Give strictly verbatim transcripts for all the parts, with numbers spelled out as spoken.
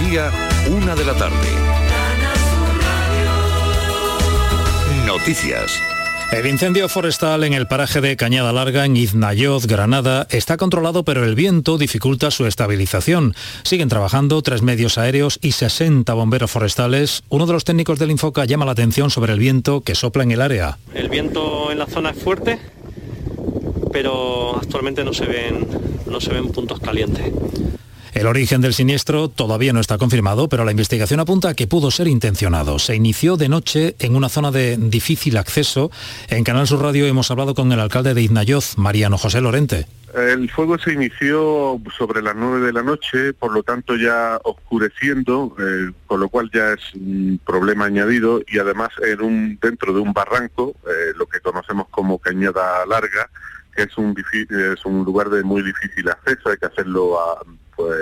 Andalucía, una de la tarde. Noticias. El incendio forestal en el paraje de Cañada Larga, en Iznayoz, Granada, está controlado, pero el viento dificulta su estabilización. Siguen trabajando tres medios aéreos y sesenta bomberos forestales. Uno de los técnicos del Infoca llama la atención sobre el viento que sopla en el área. El viento en la zona es fuerte, pero actualmente no se ven, no se ven puntos calientes. El origen del siniestro todavía no está confirmado, pero la investigación apunta a que pudo ser intencionado. Se inició de noche en una zona de difícil acceso. En Canal Sur Radio hemos hablado con el alcalde de Iznayoz, Mariano José Lorente. El fuego se inició sobre las nueve de la noche, por lo tanto ya oscureciendo, eh, con lo cual ya es un problema añadido, y además en un, dentro de un barranco, eh, lo que conocemos como Cañada Larga, que es un, es un lugar de muy difícil acceso, hay que hacerlo a... Pues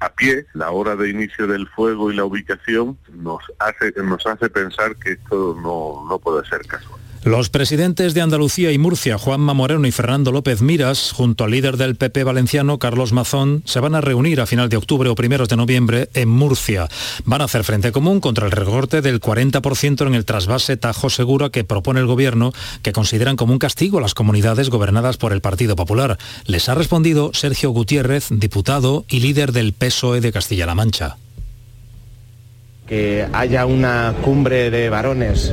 a pie. La hora de inicio del fuego y la ubicación nos hace, nos hace pensar que esto no, no puede ser casual. Los presidentes de Andalucía y Murcia, Juanma Moreno y Fernando López Miras, junto al líder del P P valenciano, Carlos Mazón, se van a reunir a final de octubre o primeros de noviembre en Murcia. Van a hacer frente común contra el recorte del cuarenta por ciento en el trasvase Tajo Segura que propone el gobierno, que consideran como un castigo a las comunidades gobernadas por el Partido Popular. Les ha respondido Sergio Gutiérrez, diputado y líder del P S O E de Castilla-La Mancha. Que haya una cumbre de varones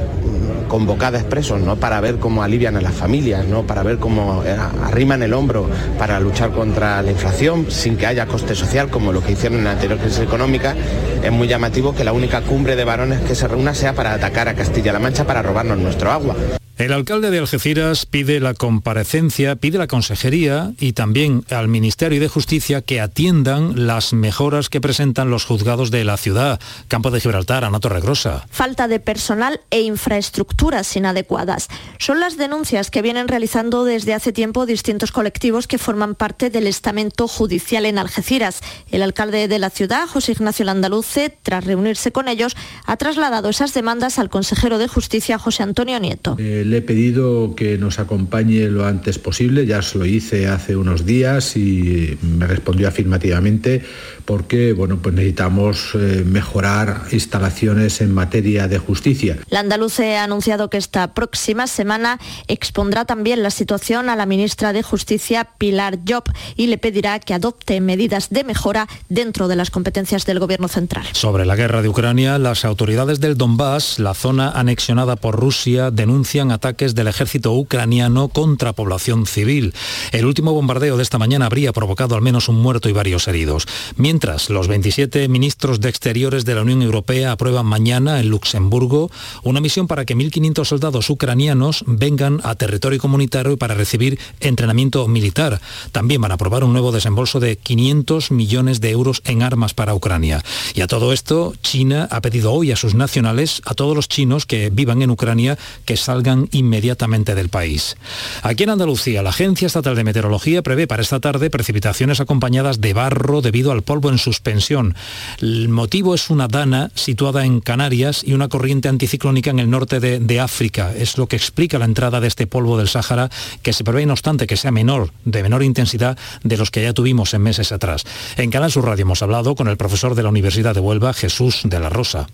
convocada expresos, ¿no?, para ver cómo alivian a las familias, ¿no?, para ver cómo arriman el hombro para luchar contra la inflación sin que haya coste social, como lo que hicieron en la anterior crisis económica. Es muy llamativo que la única cumbre de varones que se reúna sea para atacar a Castilla-La Mancha, para robarnos nuestro agua. El alcalde de Algeciras pide la comparecencia, pide la consejería y también al Ministerio de Justicia que atiendan las mejoras que presentan los juzgados de la ciudad. Campo de Gibraltar, Ana Torregrosa. Falta de personal e infraestructuras inadecuadas. Son las denuncias que vienen realizando desde hace tiempo distintos colectivos que forman parte del estamento judicial en Algeciras. El alcalde de la ciudad, José Ignacio Landaluce, tras reunirse con ellos, ha trasladado esas demandas al consejero de Justicia, José Antonio Nieto. Eh, Le he pedido que nos acompañe lo antes posible, ya se lo hice hace unos días y me respondió afirmativamente porque bueno, pues necesitamos mejorar instalaciones en materia de justicia. La Andaluce ha anunciado que esta próxima semana expondrá también la situación a la ministra de Justicia, Pilar Llop, y le pedirá que adopte medidas de mejora dentro de las competencias del Gobierno central. Sobre la guerra de Ucrania, las autoridades del Donbass, la zona anexionada por Rusia, denuncian ataques del ejército ucraniano contra población civil. El último bombardeo de esta mañana habría provocado al menos un muerto y varios heridos. Mientras, los veintisiete ministros de Exteriores de la Unión Europea aprueban mañana en Luxemburgo una misión para que mil quinientos soldados ucranianos vengan a territorio comunitario para recibir entrenamiento militar. También van a aprobar un nuevo desembolso de quinientos millones de euros en armas para Ucrania. Y a todo esto, China ha pedido hoy a sus nacionales, a todos los chinos que vivan en Ucrania, que salgan inmediatamente del país. Aquí en Andalucía, la Agencia Estatal de Meteorología prevé para esta tarde precipitaciones acompañadas de barro debido al polvo en suspensión. El motivo es una dana situada en Canarias y una corriente anticiclónica en el norte de, de África. Es lo que explica la entrada de este polvo del Sáhara, que se prevé, no obstante, que sea menor, de menor intensidad de los que ya tuvimos en meses atrás. En Canal Sur Radio hemos hablado con el profesor de la Universidad de Huelva, Jesús de la Rosa.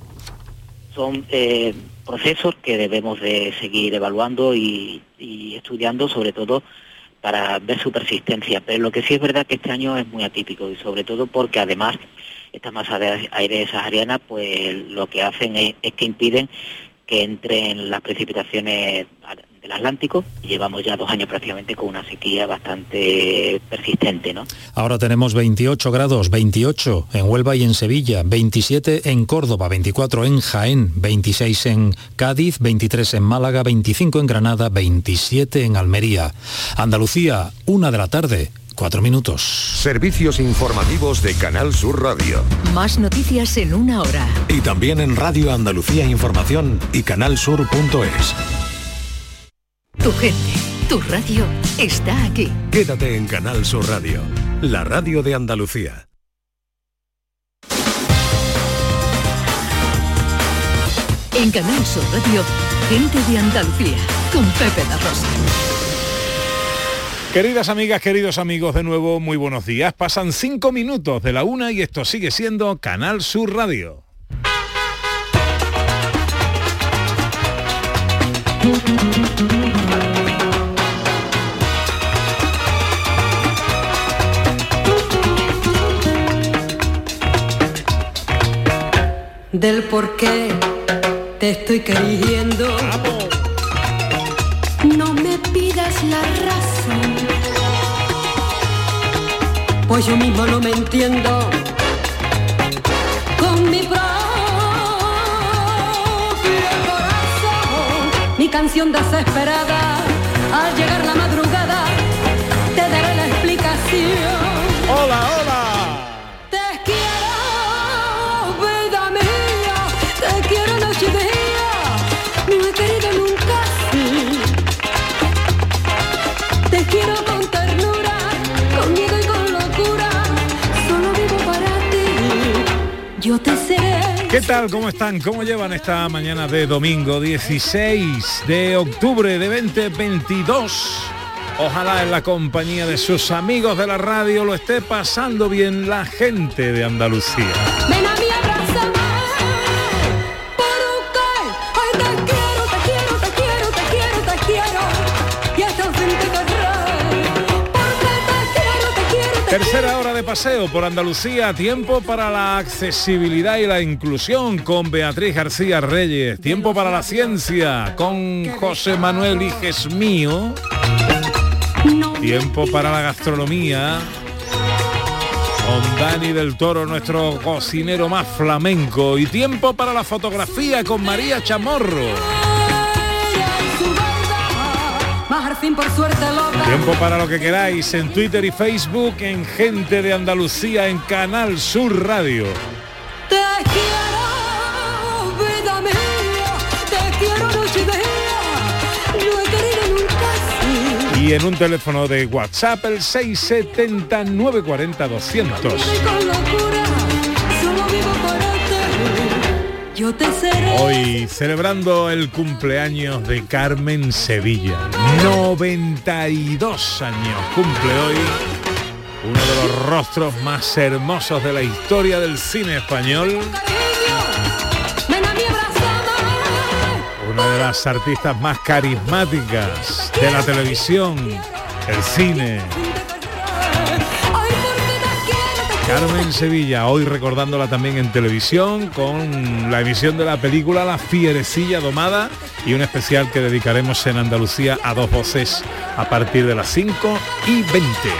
Son... Eh... procesos que debemos de seguir evaluando y, y estudiando, sobre todo para ver su persistencia, pero lo que sí es verdad que este año es muy atípico y sobre todo porque además estas masas de aire sahariana pues lo que hacen es, es que impiden que entren las precipitaciones del Atlántico. Llevamos ya dos años prácticamente con una sequía bastante persistente, ¿no? Ahora tenemos veintiocho grados, veintiocho en Huelva y en Sevilla, veintisiete en Córdoba, veinticuatro en Jaén, veintiséis en Cádiz, veintitrés en Málaga, veinticinco en Granada, veintisiete en Almería. Andalucía, una de la tarde. Cuatro minutos. Servicios informativos de Canal Sur Radio. Más noticias en una hora. Y también en Radio Andalucía Información y canal sur punto es. Tu gente, tu radio está aquí. Quédate en Canal Sur Radio, la radio de Andalucía. En Canal Sur Radio, gente de Andalucía, con Pepe La Rosa. Queridas amigas, queridos amigos, de nuevo, muy buenos días. Pasan cinco minutos de la una y esto sigue siendo Canal Sur Radio. Del por qué te estoy queriendo, no me pidas la razón, pues yo mismo no me entiendo con mi propio corazón. Mi canción desesperada, al llegar la madrugada, te daré la explicación. Hola, hola. ¿Qué tal? ¿Cómo están? ¿Cómo llevan esta mañana de domingo dieciséis de octubre de veinte veintidós? Ojalá en la compañía de sus amigos de la radio lo esté pasando bien la gente de Andalucía. Ven a mí, abrázame, por un cal, hoy te quiero, te quiero, te quiero, te quiero, te quiero, y hasta el fin te querré, porque te quiero, te quiero, te quiero. Tercera hora de paseo por Andalucía, tiempo para la accesibilidad y la inclusión con Beatriz García Reyes, tiempo para la ciencia con José Manuel Iges mío, tiempo para la gastronomía con Dani del Toro, nuestro cocinero más flamenco, y tiempo para la fotografía con María Chamorro. Por suerte, tiempo para lo que queráis en Twitter y Facebook, en Gente de Andalucía, en Canal Sur Radio. Te quiero, vida mía, te quiero noche y día, no he querido nunca así. Y en un teléfono de WhatsApp, el seis siete nueve cuatro cero dos cero cero. Hoy celebrando el cumpleaños de Carmen Sevilla. noventa y dos años cumple hoy. Uno de los rostros más hermosos de la historia del cine español. Una de las artistas más carismáticas de la televisión, el cine. Carmen Sevilla, hoy recordándola también en televisión con la emisión de la película La Fierecilla Domada y un especial que dedicaremos en Andalucía a dos voces a partir de las cinco y veinte.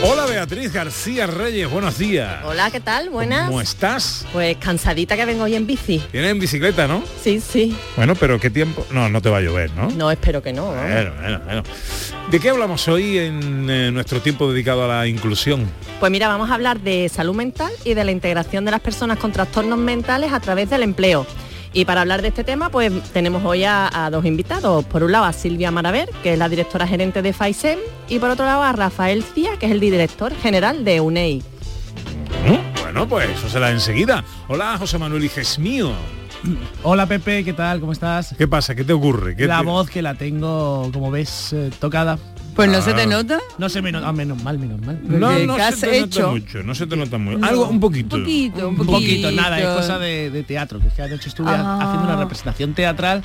Hola Beatriz García Reyes, buenos días. Hola, ¿qué tal? Buenas. ¿Cómo estás? Pues cansadita, que vengo hoy en bici. Vienes en bicicleta, ¿no? Sí, sí. Bueno, pero ¿qué tiempo? No, no te va a llover, ¿no? No, espero que no. ¿eh? Bueno, bueno, bueno. ¿De qué hablamos hoy en eh, nuestro tiempo dedicado a la inclusión? Pues mira, vamos a hablar de salud mental y de la integración de las personas con trastornos mentales a través del empleo. Y para hablar de este tema, pues tenemos hoy a, a dos invitados. Por un lado a Silvia Maraver, que es la directora gerente de FAISEM, y por otro lado a Rafael Cía, que es el director general de UNEI. Bueno, pues eso será enseguida. Hola, José Manuel Iges mío. Hola Pepe, ¿qué tal? ¿Cómo estás? ¿Qué pasa? ¿Qué te ocurre? ¿Qué la te... voz que la tengo, como ves, eh, tocada? Pues no ah, se te nota. No se me nota, ah, menos mal, menos mal. No, no se te hecho? nota mucho, no se te nota mucho. No, algo, un poquito. Un poquito, un poquito. Un poquito, nada, es cosa de, de teatro. Que es que anoche estuve ah. haciendo una representación teatral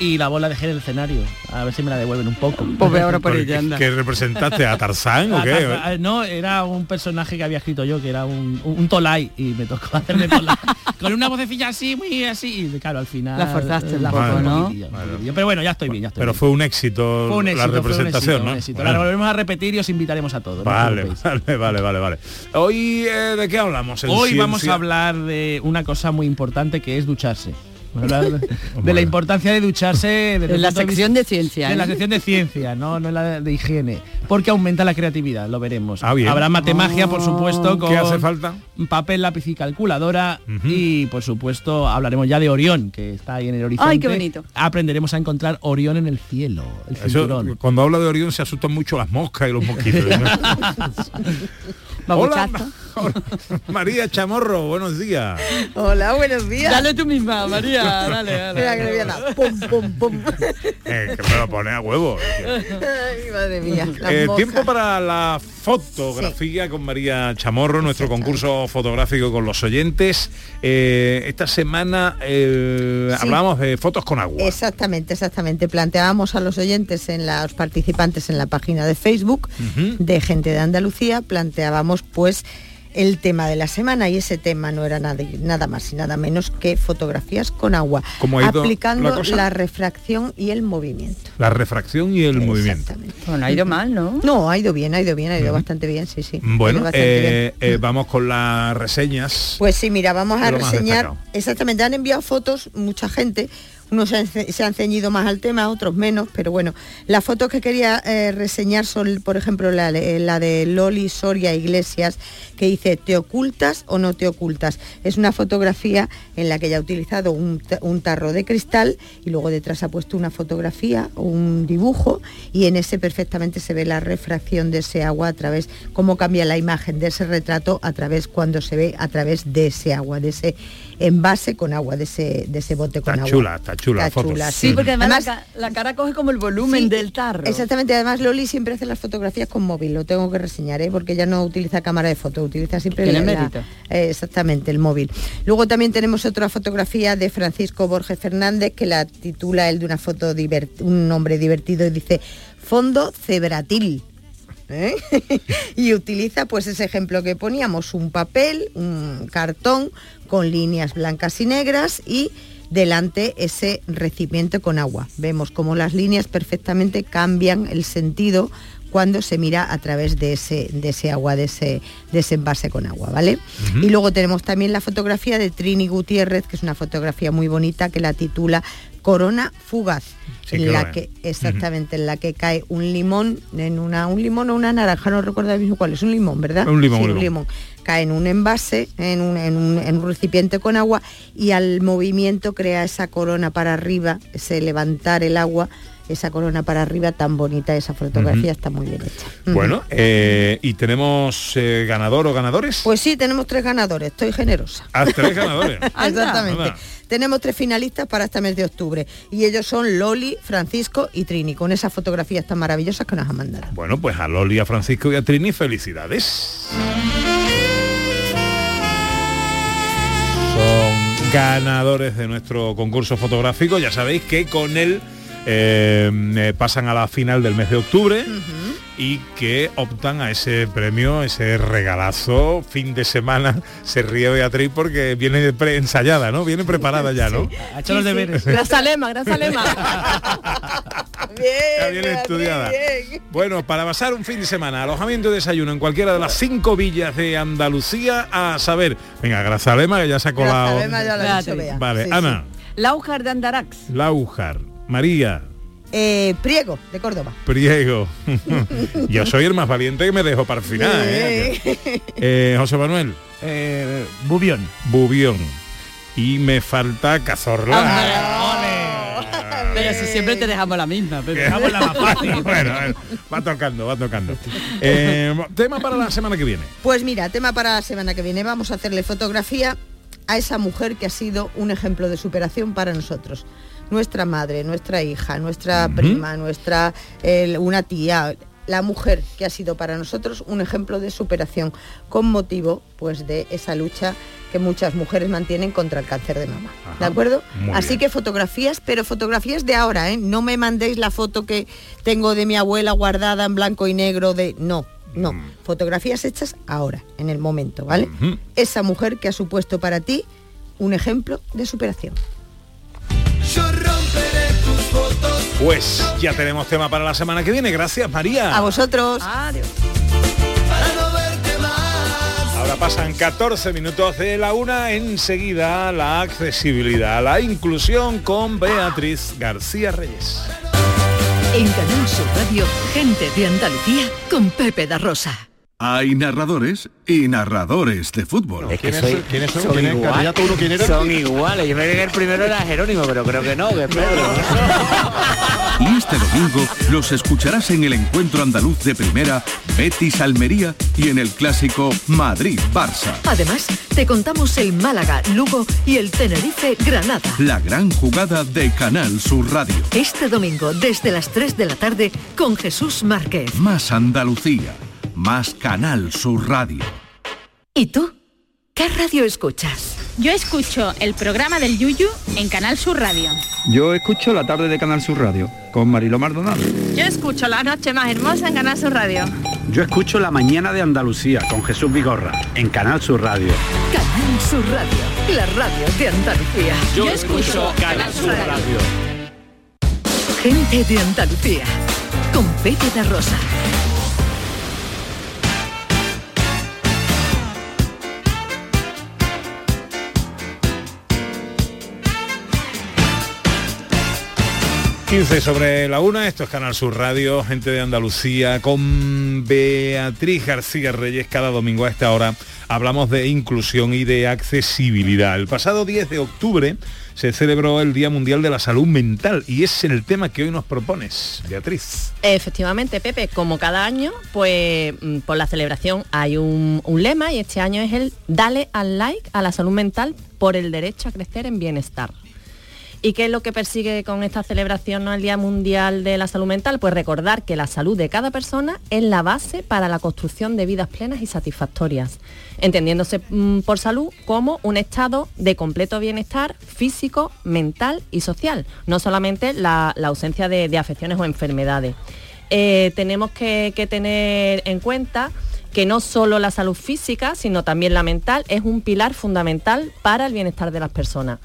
y la voz la dejé en el escenario. A ver si me la devuelven un poco. Pobre ahora por ella, anda. ¿Qué representaste? ¿A Tarzán o qué? A, no, era un personaje que había escrito yo, que era un, un, un tolai, y me tocó hacerme tolai. Con una vocecilla así, muy así, y claro, al final... La forzaste un poco, ¿no? Poquitillo, bueno. poquitillo. Pero bueno, ya estoy bien, ya estoy Pero bien. Fue un éxito, fue un éxito la representación, fue un éxito, ¿no? Un éxito. Bueno. La volveremos a repetir y os invitaremos a todos. Vale, no vale, vale, vale, vale. Hoy, eh, ¿de qué hablamos? Hoy ciencia? Vamos a hablar de una cosa muy importante, que es ducharse. De la importancia de ducharse en la sección de ciencia, ¿eh? En la sección de ciencia, no, no en la de higiene, porque aumenta la creatividad, lo veremos. Ah, habrá matemagia, oh, por supuesto, con ¿qué hace falta? Papel, lápiz y calculadora. Uh-huh. Y por supuesto hablaremos ya de Orión, que está ahí en el horizonte. Ay, qué bonito. Aprenderemos a encontrar Orión en el cielo, el Eso, cuando habla de Orión se asustan mucho las moscas y los mosquitos, ¿no? Hola, hola, María Chamorro, buenos días. Hola, buenos días. Dale tú misma, María, dale, dale. Mira que le voy a dar. Pum, pum, pum. Eh, que me lo pone a huevo. Ay, madre mía. Eh, tiempo para la fotografía, sí, con María Chamorro, nuestro concurso fotográfico con los oyentes. Eh, esta semana eh, sí. hablamos de fotos con agua. Exactamente, exactamente. Planteábamos a los oyentes, en la, los participantes en la página de Facebook, uh-huh, de Gente de Andalucía, planteábamos pues el tema de la semana, y ese tema no era nada, nada más y nada menos que fotografías con agua, aplicando la, la refracción y el movimiento. La refracción y el movimiento. Bueno, ha ido mal, ¿no? No, ha ido bien, ha ido bien, ha ido uh-huh. bastante bien, sí, sí. Bueno, eh, bien. Eh, vamos con las reseñas. Pues sí, mira, vamos a reseñar, exactamente, han enviado fotos, mucha gente, unos se han ceñido más al tema, otros menos, pero bueno, las fotos que quería eh, reseñar son, por ejemplo, la, la de Loli Soria Iglesias, que dice, ¿te ocultas o no te ocultas? Es una fotografía en la que ella ha utilizado un, un tarro de cristal y luego detrás ha puesto una fotografía o un dibujo, y en ese perfectamente se ve la refracción de ese agua a través, cómo cambia la imagen de ese retrato a través, cuando se ve a través de ese agua, de ese envase con agua, de ese, de ese bote con agua. Está chula, está chula. Chula, chula, sí, sí, porque además, además la, ca- la cara coge como el volumen, sí, del tarro. Exactamente, además Loli siempre hace las fotografías con móvil, lo tengo que reseñar, ¿eh? Porque ella no utiliza cámara de foto, utiliza siempre el mérito. Eh, exactamente, el móvil. Luego también tenemos otra fotografía de Francisco Borges Fernández, que la titula él de una foto, divert- un nombre divertido, y dice, fondo cebratil. ¿Eh? Y utiliza pues ese ejemplo que poníamos, un papel, un cartón con líneas blancas y negras, y delante ese recipiente con agua. Vemos cómo las líneas perfectamente cambian el sentido cuando se mira a través de ese, de ese agua, de ese, de ese envase con agua, ¿vale? Uh-huh. Y luego tenemos también la fotografía de Trini Gutiérrez, que es una fotografía muy bonita, que la titula Corona Fugaz, sí, en la que, exactamente, uh-huh, en la que cae un limón, en una, un limón o una naranja, no recuerdo mismo cuál es, un limón, ¿verdad? Un limón, sí, un limón. limón. Cae en un envase, en un, en, un, en un recipiente con agua, y al movimiento crea esa corona para arriba, ese levantar el agua, esa corona para arriba tan bonita, esa fotografía, uh-huh, está muy bien hecha. Uh-huh. Bueno, eh, ¿y tenemos eh, ganador o ganadores? Pues sí, tenemos tres ganadores, estoy generosa. ¿A tres ganadores? Exactamente. Anda. Tenemos tres finalistas para este mes de octubre, y ellos son Loli, Francisco y Trini, con esas fotografías tan maravillosas que nos han mandado. Bueno, pues a Loli, a Francisco y a Trini, felicidades. Son ganadores de nuestro concurso fotográfico, ya sabéis que con él Eh, eh, pasan a la final del mes de octubre, uh-huh, y que optan a ese premio, ese regalazo. Fin de semana, se ríe Beatriz porque viene pre-ensayada, ¿no? Viene preparada ya, ¿no? Sí, ha hecho los deberes. Grazalema, Grazalema. Bien, ya viene estudiada. Bien. Bueno, para pasar un fin de semana, alojamiento y desayuno en cualquiera de las cinco villas de Andalucía, a saber, venga, Grazalema, que ya se ha colado. Grazalema ya lo ha dicho, Bea. Vale, sí, Ana. Sí. Láujar de Andarax. Láujar. María. Eh, Priego, de Córdoba. Priego. Yo soy el más valiente que me dejo para el final. ¿eh? Eh, José Manuel. Eh, Bubión. Bubión. Y me falta Cazorla. ¡Hombre! ¡Ole! Pero si siempre te dejamos la misma. Pero... dejamos la más fácil. Bueno, va tocando, va tocando. Eh, tema para la semana que viene. Pues mira, tema para la semana que viene. Vamos a hacerle fotografía a esa mujer que ha sido un ejemplo de superación para nosotros. Nuestra madre, nuestra hija, nuestra uh-huh. prima, nuestra eh, una tía, la mujer que ha sido para nosotros un ejemplo de superación, con motivo pues de esa lucha que muchas mujeres mantienen contra el cáncer de mama. Ajá, ¿de acuerdo? Así bien. Que fotografías, pero fotografías de ahora, ¿eh? No me mandéis la foto que tengo de mi abuela guardada en blanco y negro de... No. No, fotografías hechas ahora, en el momento, ¿vale? Uh-huh. Esa mujer que ha supuesto para ti un ejemplo de superación. Yo romperé tus fotos. Pues ya tenemos tema para la semana que viene. Gracias, María. A vosotros. Adiós. Para no verte más. Ahora pasan catorce minutos de la una. Enseguida, la accesibilidad, la inclusión con Beatriz García Reyes. En Canal Sur Radio, Gente de Andalucía, con Pepe da Rosa. Hay narradores y narradores de fútbol. Es que soy, ¿quiénes son? Son, ¿quién es? Igual, uno, ¿quién era? Son iguales. Yo me creí que el primero era Jerónimo, pero creo que no, que es Pedro. Y este domingo los escucharás en el encuentro andaluz de primera Betis-Almería y en el clásico Madrid-Barça. Además, te contamos el Málaga-Lugo y el Tenerife-Granada. La gran jugada de Canal Sur Radio. Este domingo, desde las tres de la tarde, con Jesús Márquez. Más Andalucía. Más Canal Sur Radio. ¿Y tú? ¿Qué radio escuchas? Yo escucho el programa del Yuyu en Canal Sur Radio. Yo escucho la tarde de Canal Sur Radio con Mariló Maldonado. Yo escucho la noche más hermosa en Canal Sur Radio. Yo escucho la mañana de Andalucía con Jesús Vigorra en Canal Sur Radio. Canal Sur Radio, la radio de Andalucía. Yo, Yo escucho, escucho Canal Sur Radio. Radio. Gente de Andalucía con Pepe da Rosa. quince sobre la una, esto es Canal Sur Radio, gente de Andalucía, con Beatriz García Reyes. Cada domingo a esta hora hablamos de inclusión y de accesibilidad. El pasado diez de octubre se celebró el Día Mundial de la Salud Mental y es el tema que hoy nos propones, Beatriz. Efectivamente, Pepe, como cada año, pues por la celebración hay un, un lema, y este año es el Dale al like a la salud mental por el derecho a crecer en bienestar. ¿Y qué es lo que persigue con esta celebración, ¿no?, el Día Mundial de la Salud Mental? Pues recordar que la salud de cada persona es la base para la construcción de vidas plenas y satisfactorias, entendiéndose mmm, por salud como un estado de completo bienestar físico, mental y social, no solamente la, la ausencia de, de afecciones o enfermedades. Eh, tenemos que, que tener en cuenta que no solo la salud física, sino también la mental, es un pilar fundamental para el bienestar de las personas.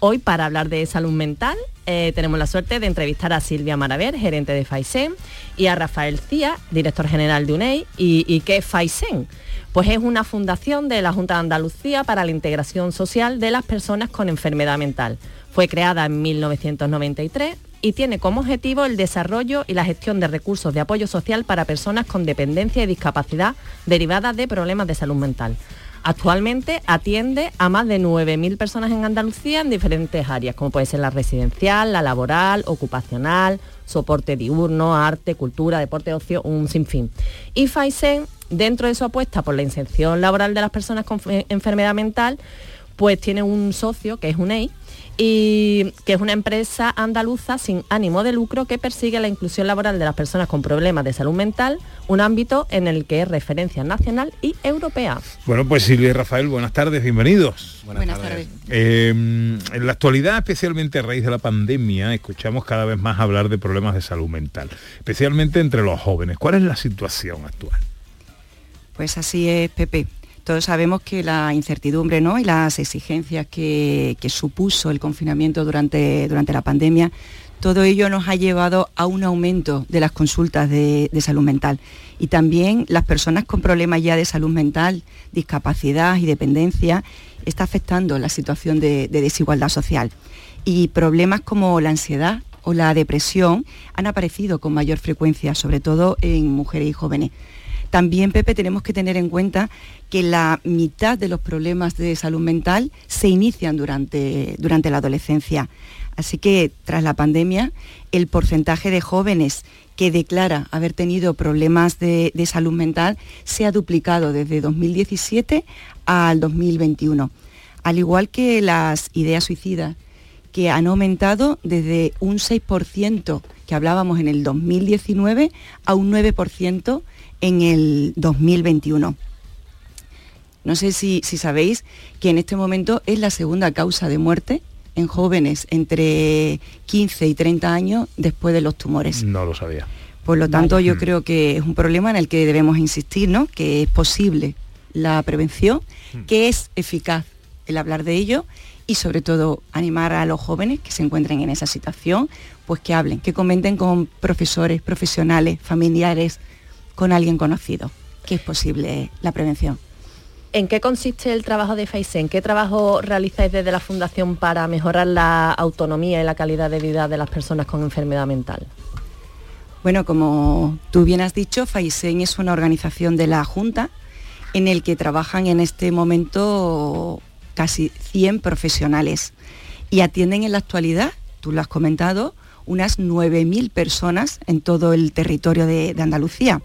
Hoy, para hablar de salud mental, eh, tenemos la suerte de entrevistar a Silvia Maraver, gerente de FAISEM, y a Rafael Cía, director general de UNEI. ¿Y, y qué es FAISEM? Pues es una fundación de la Junta de Andalucía para la integración social de las personas con enfermedad mental. Fue creada en mil novecientos noventa y tres y tiene como objetivo el desarrollo y la gestión de recursos de apoyo social para personas con dependencia y discapacidad derivadas de problemas de salud mental. Actualmente atiende a más de nueve mil personas en Andalucía en diferentes áreas, como puede ser la residencial, la laboral, ocupacional, soporte diurno, arte, cultura, deporte, ocio, un sinfín. Y FAISEM, dentro de su apuesta por la inserción laboral de las personas con enfermedad mental, pues tiene un socio que es UNEI, y que es una empresa andaluza sin ánimo de lucro que persigue la inclusión laboral de las personas con problemas de salud mental, un ámbito en el que es referencia nacional y europea. Bueno, pues Silvia y Rafael, buenas tardes, bienvenidos. Buenas, buenas tardes. tardes. Eh, en la actualidad, especialmente a raíz de la pandemia, escuchamos cada vez más hablar de problemas de salud mental, especialmente entre los jóvenes. ¿Cuál es la situación actual? Pues así es, Pepe. Todos sabemos que la incertidumbre, ¿no?, y las exigencias que, que supuso el confinamiento durante, durante la pandemia, todo ello nos ha llevado a un aumento de las consultas de, de salud mental. Y también las personas con problemas ya de salud mental, discapacidad y dependencia, está afectando la situación de, de desigualdad social. Y problemas como la ansiedad o la depresión han aparecido con mayor frecuencia, sobre todo en mujeres y jóvenes. También, Pepe, tenemos que tener en cuenta que la mitad de los problemas de salud mental se inician durante, durante la adolescencia. Así que, tras la pandemia, el porcentaje de jóvenes que declara haber tenido problemas de, de salud mental se ha duplicado desde dos mil diecisiete al dos mil veintiuno, al igual que las ideas suicidas, que han aumentado desde un seis por ciento que hablábamos en el dos mil diecinueve a un nueve por ciento en el dos mil veintiuno. No sé si, si sabéis que en este momento es la segunda causa de muerte en jóvenes entre quince y treinta años después de los tumores. No lo sabía. Por lo tanto, yo creo que es un problema en el que debemos insistir, ¿no?, que es posible la prevención, que es eficaz el hablar de ello, y sobre todo animar a los jóvenes que se encuentren en esa situación, pues que hablen, que comenten con profesores, profesionales, familiares, con alguien conocido, que es posible la prevención. ¿En qué consiste el trabajo de FAISEM? ¿Qué trabajo realizáis desde la Fundación para mejorar la autonomía y la calidad de vida de las personas con enfermedad mental? Bueno, como tú bien has dicho, FAISEM es una organización de la Junta en el que trabajan en este momento casi cien profesionales y atienden en la actualidad, tú lo has comentado, unas nueve mil personas en todo el territorio de, de Andalucía,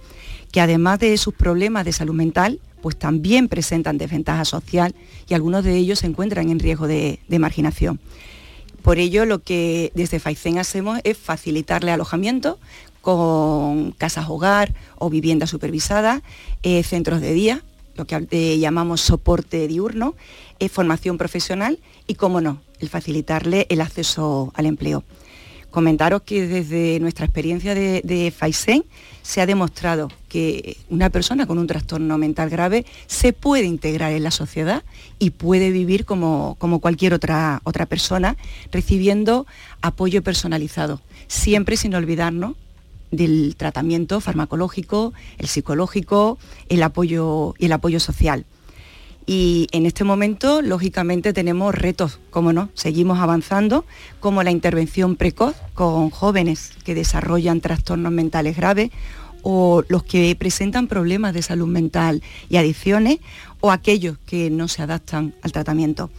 que además de sus problemas de salud mental, pues también presentan desventaja social y algunos de ellos se encuentran en riesgo de, de marginación. Por ello, lo que desde FAISEM hacemos es facilitarle alojamiento con casas hogar o viviendas supervisadas, eh, centros de día, lo que eh, llamamos soporte diurno, eh, formación profesional y, cómo no, el facilitarle el acceso al empleo. Comentaros que desde nuestra experiencia de, de FAISEM se ha demostrado que una persona con un trastorno mental grave se puede integrar en la sociedad y puede vivir como, como cualquier otra, otra persona, recibiendo apoyo personalizado, siempre sin olvidarnos del tratamiento farmacológico, el psicológico, el apoyo y el apoyo social. Y en este momento, lógicamente, tenemos retos, como no, seguimos avanzando, como la intervención precoz con jóvenes que desarrollan trastornos mentales graves o los que presentan problemas de salud mental y adicciones o aquellos que no se adaptan al tratamiento.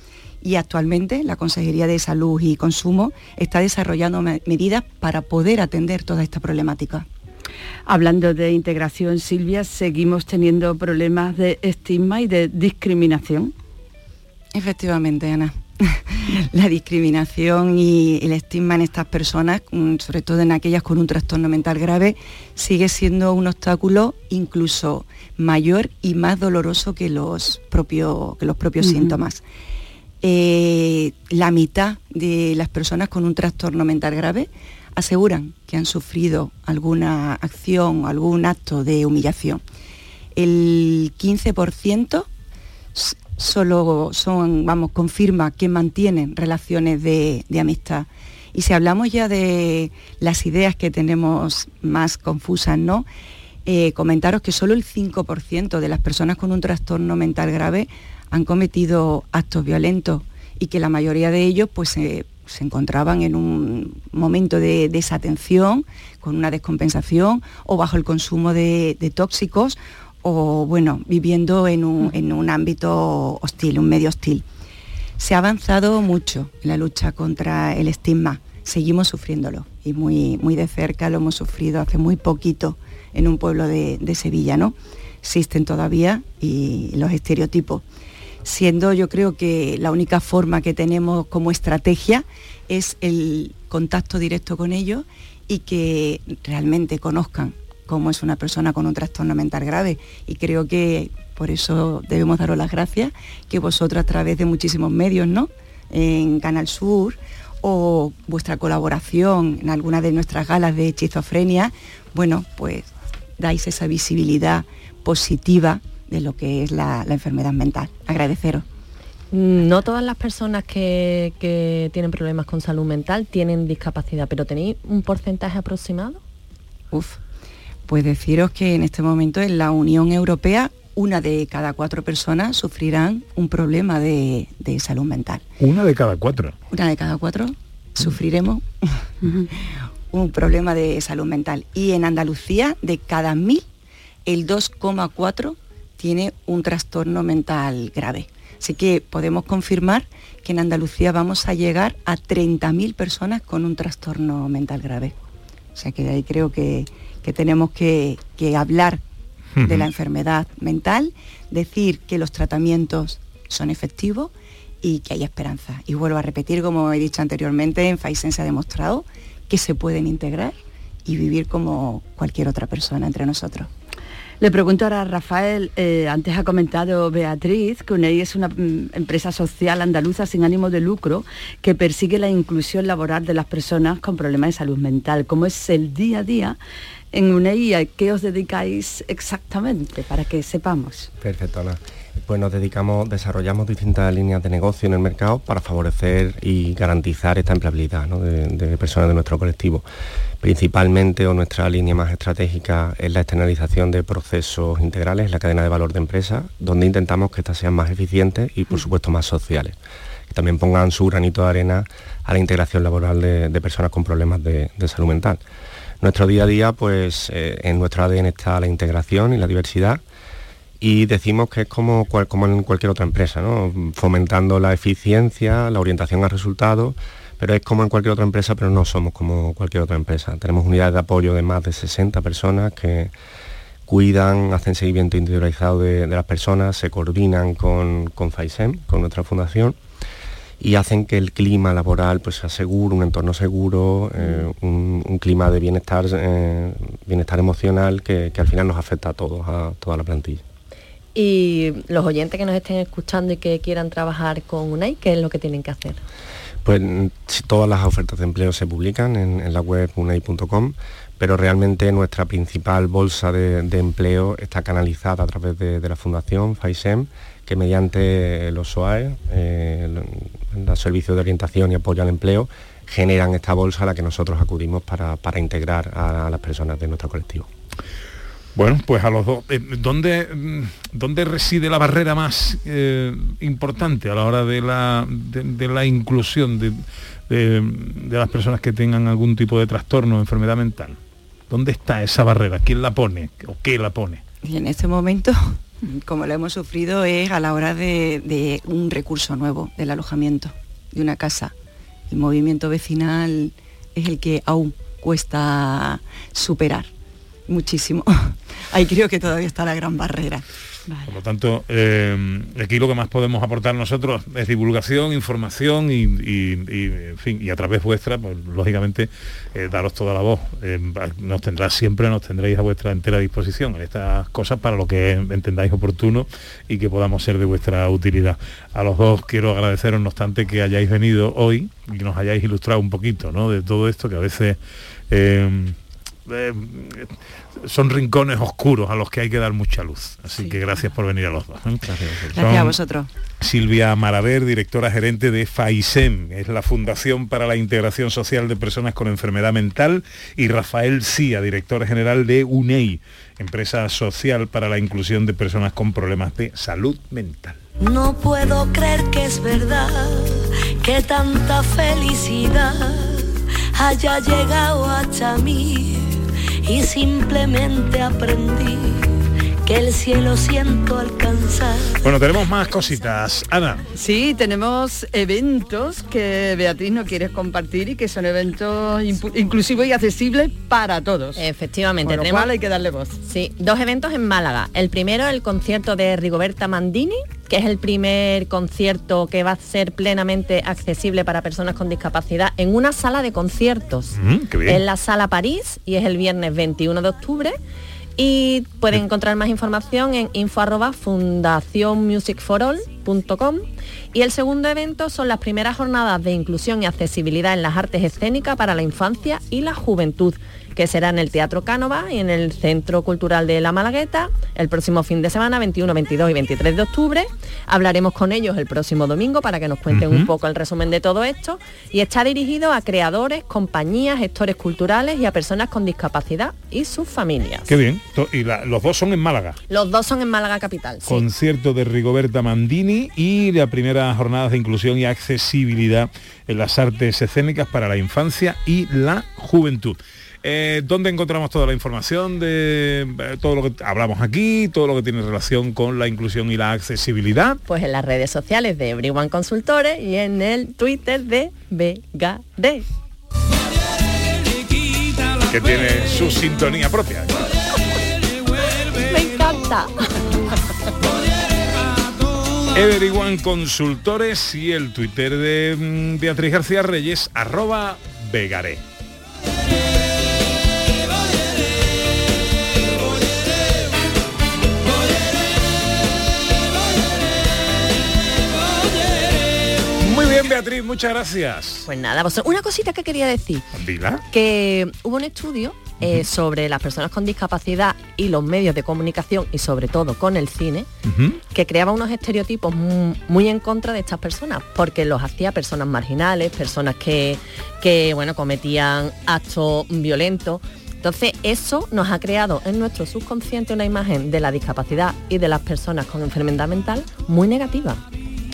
Y actualmente la Consejería de Salud y Consumo está desarrollando me- medidas para poder atender toda esta problemática. Hablando de integración, Silvia, ¿seguimos teniendo problemas de estigma y de discriminación? Efectivamente, Ana. La discriminación y el estigma en estas personas, sobre todo en aquellas con un trastorno mental grave, sigue siendo un obstáculo incluso mayor y más doloroso que los, propio, que los propios uh-huh. síntomas. Eh, la mitad de las personas con un trastorno mental grave aseguran que han sufrido alguna acción o algún acto de humillación. El quince por ciento solo son, vamos, confirma que mantienen relaciones de, de amistad. Y si hablamos ya de las ideas que tenemos más confusas, ¿no? Eh, comentaros que solo el cinco por ciento de las personas con un trastorno mental grave han cometido actos violentos y que la mayoría de ellos pues, eh, se encontraban en un momento de desatención, con una descompensación o bajo el consumo de, de tóxicos o bueno, viviendo en un, en un ámbito hostil, un medio hostil. Se ha avanzado mucho en la lucha contra el estigma, seguimos sufriéndolo y muy, muy de cerca lo hemos sufrido hace muy poquito en un pueblo de, de Sevilla, ¿no? Existen todavía y los estereotipos. Siendo yo creo que la única forma que tenemos como estrategia es el contacto directo con ellos y que realmente conozcan cómo es una persona con un trastorno mental grave. Y creo que por eso debemos daros las gracias, que vosotros a través de muchísimos medios, ¿no?, en Canal Sur o vuestra colaboración en alguna de nuestras galas de esquizofrenia, bueno, pues dais esa visibilidad positiva de lo que es la, la enfermedad mental. Agradeceros. No todas las personas que, que tienen problemas con salud mental tienen discapacidad, pero ¿tenéis un porcentaje aproximado? Uf, pues deciros que en este momento en la Unión Europea una de cada cuatro personas sufrirán un problema de, de salud mental. ¿Una de cada cuatro? Una de cada cuatro sufriremos un problema de salud mental. Y en Andalucía, de cada mil, el dos coma cuatro tiene un trastorno mental grave. Así que podemos confirmar que en Andalucía vamos a llegar a treinta mil personas con un trastorno mental grave. O sea que de ahí creo que, que tenemos que, que hablar uh-huh. de la enfermedad mental, decir que los tratamientos son efectivos y que hay esperanza. Y vuelvo a repetir, como he dicho anteriormente, en FAISEM se ha demostrado que se pueden integrar y vivir como cualquier otra persona entre nosotros. Le pregunto ahora a Rafael, eh, antes ha comentado Beatriz que UNEI es una m, empresa social andaluza sin ánimo de lucro que persigue la inclusión laboral de las personas con problemas de salud mental. ¿Cómo es el día a día en UNEI? ¿A qué os dedicáis exactamente? Para que sepamos. Perfecto, Ana. Pues nos dedicamos, desarrollamos distintas líneas de negocio en el mercado para favorecer y garantizar esta empleabilidad, ¿no?, de, de personas de nuestro colectivo. Principalmente, o nuestra línea más estratégica, es la externalización de procesos integrales en la cadena de valor de empresas, donde intentamos que estas sean más eficientes y, por supuesto, más sociales. Que también pongan su granito de arena a la integración laboral de, de personas con problemas de, de salud mental. nuestro día a día, pues eh, en nuestro A D N está la integración y la diversidad, y decimos que es como, cual, como en cualquier otra empresa, ¿no? Fomentando la eficiencia, la orientación a resultados, pero es como en cualquier otra empresa, pero no somos como cualquier otra empresa. Tenemos unidades de apoyo de más de sesenta personas que cuidan, hacen seguimiento individualizado de, de las personas, se coordinan con, con FAISEM, con nuestra fundación, y hacen que el clima laboral pues, sea seguro, un entorno seguro, eh, un, un clima de bienestar, eh, bienestar emocional que, que al final nos afecta a todos, a toda la plantilla. Y los oyentes que nos estén escuchando y que quieran trabajar con UNEI, ¿qué es lo que tienen que hacer? Pues todas las ofertas de empleo se publican en, en la web unei punto com, pero realmente nuestra principal bolsa de, de empleo está canalizada a través de, de la Fundación FAISEM, que mediante los SOAE, eh, los servicios de orientación y apoyo al empleo, generan esta bolsa a la que nosotros acudimos para, para integrar a, a las personas de nuestro colectivo. Bueno, pues a los dos. ¿Dónde, dónde reside la barrera más eh, importante a la hora de la, de, de la inclusión de, de, de las personas que tengan algún tipo de trastorno o enfermedad mental? ¿Dónde está esa barrera? ¿Quién la pone o qué la pone? Y en este momento, como lo hemos sufrido, es a la hora de, de un recurso nuevo, del alojamiento, de una casa. El movimiento vecinal es el que aún cuesta superar muchísimo. Ahí creo que todavía está la gran barrera. Vale. Por lo tanto, eh, aquí lo que más podemos aportar nosotros es divulgación, información y, y, y, en fin, y a través vuestra, pues, lógicamente, eh, daros toda la voz. Eh, nos tendrás siempre, nos tendréis a vuestra entera disposición en estas cosas para lo que entendáis oportuno y que podamos ser de vuestra utilidad. A los dos quiero agradeceros, no obstante, que hayáis venido hoy y nos hayáis ilustrado un poquito, ¿no?, de todo esto que a veces... Eh, Eh, son rincones oscuros a los que hay que dar mucha luz. Así sí, que gracias por venir a los dos. Gracias, gracias a vosotros. Silvia Maraver, directora gerente de FAISEM, es la Fundación para la Integración Social de Personas con Enfermedad Mental, y Rafael Cía, director general de UNEI, Empresa Social para la Inclusión de Personas con Problemas de Salud Mental. No puedo creer que es verdad, que tanta felicidad haya llegado hasta mí, y simplemente aprendí que el cielo siento alcanzar. Bueno, tenemos más cositas, Ana. Sí, tenemos eventos que Beatriz no quiere compartir y que son eventos inclusivos y accesibles para todos. Efectivamente. Con lo tenemos, cual hay que darle voz. Sí, dos eventos en Málaga. El primero, el concierto de Rigoberta Bandini, que es el primer concierto que va a ser plenamente accesible para personas con discapacidad en una sala de conciertos. Mm, qué bien. En la Sala París, y es el viernes veintiuno de octubre. Y pueden encontrar más información en info arroba fundacionmusicforall punto com. Y el segundo evento son las primeras jornadas de inclusión y accesibilidad en las artes escénicas para la infancia y la juventud, que será en el Teatro Cánova y en el Centro Cultural de la Malagueta el próximo fin de semana, veintiuno, veintidós y veintitrés de octubre. Hablaremos con ellos el próximo domingo para que nos cuenten uh-huh. un poco el resumen de todo esto, y está dirigido a creadores, compañías, gestores culturales y a personas con discapacidad y sus familias. Qué bien. Y la, los dos son en Málaga. Los dos son en Málaga capital. Sí. Concierto de Rigoberta Bandini y la primera jornada de inclusión y accesibilidad en las artes escénicas para la infancia y la juventud. Eh, ¿Dónde encontramos toda la información de eh, todo lo que hablamos aquí, todo lo que tiene relación con la inclusión y la accesibilidad? Pues en las redes sociales de Everyone Consultores y en el Twitter de B G D. Que tiene su sintonía propia. Me encanta. Everyone Consultores y el Twitter de Beatriz García Reyes, arroba Vegaré. Muy bien, Beatriz, muchas gracias. Pues nada, una cosita que quería decir. Dila. Que hubo un estudio Eh, sobre las personas con discapacidad y los medios de comunicación, y sobre todo con el cine, uh-huh. que creaba unos estereotipos muy, muy en contra de estas personas, porque los hacía personas marginales, personas que, que bueno, cometían actos violentos. Entonces eso nos ha creado en nuestro subconsciente una imagen de la discapacidad y de las personas con enfermedad mental muy negativa.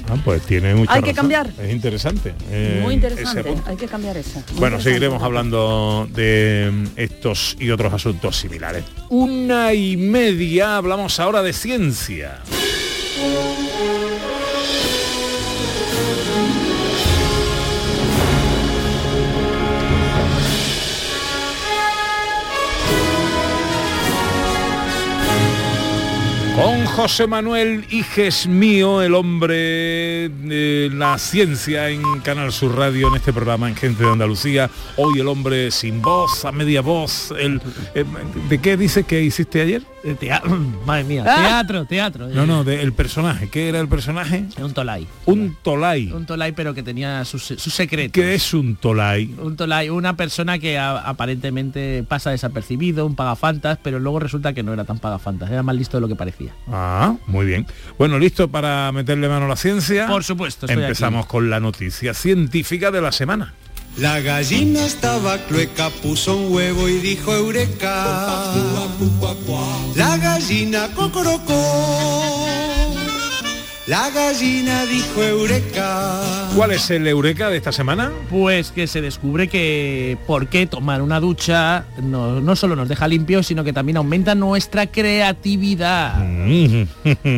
Ah, pues tiene mucha Hay razón. Que cambiar. Es interesante. Eh, Muy interesante, hay que cambiar esa. Muy bueno, seguiremos hablando de estos y otros asuntos similares. Una y media, hablamos ahora de ciencia. Con José Manuel Iges mío, el hombre de la ciencia en Canal Sur Radio, en este programa en Gente de Andalucía. Hoy el hombre sin voz, a media voz. El, el, ¿De qué dices que hiciste ayer? De teatro, madre mía. ¿Ah? Teatro, teatro. No, no, de, el personaje. ¿Qué era el personaje? Un tolai. Un tolai. Un tolai, pero que tenía sus su secretos. ¿Qué es un tolai? Un tolai, una persona que a, aparentemente pasa desapercibido, un pagafantas, pero luego resulta que no era tan pagafantas, era más listo de lo que parecía. Ah, muy bien. Bueno, ¿listo para meterle mano a la ciencia? Por supuesto, estoy Empezamos aquí. Con la noticia científica de la semana. La gallina estaba clueca, puso un huevo y dijo eureka. La gallina cocorocó. La gallina dijo eureka. ¿Cuál es el eureka de esta semana? Pues que se descubre que por qué tomar una ducha no, no solo nos deja limpios, sino que también aumenta nuestra creatividad.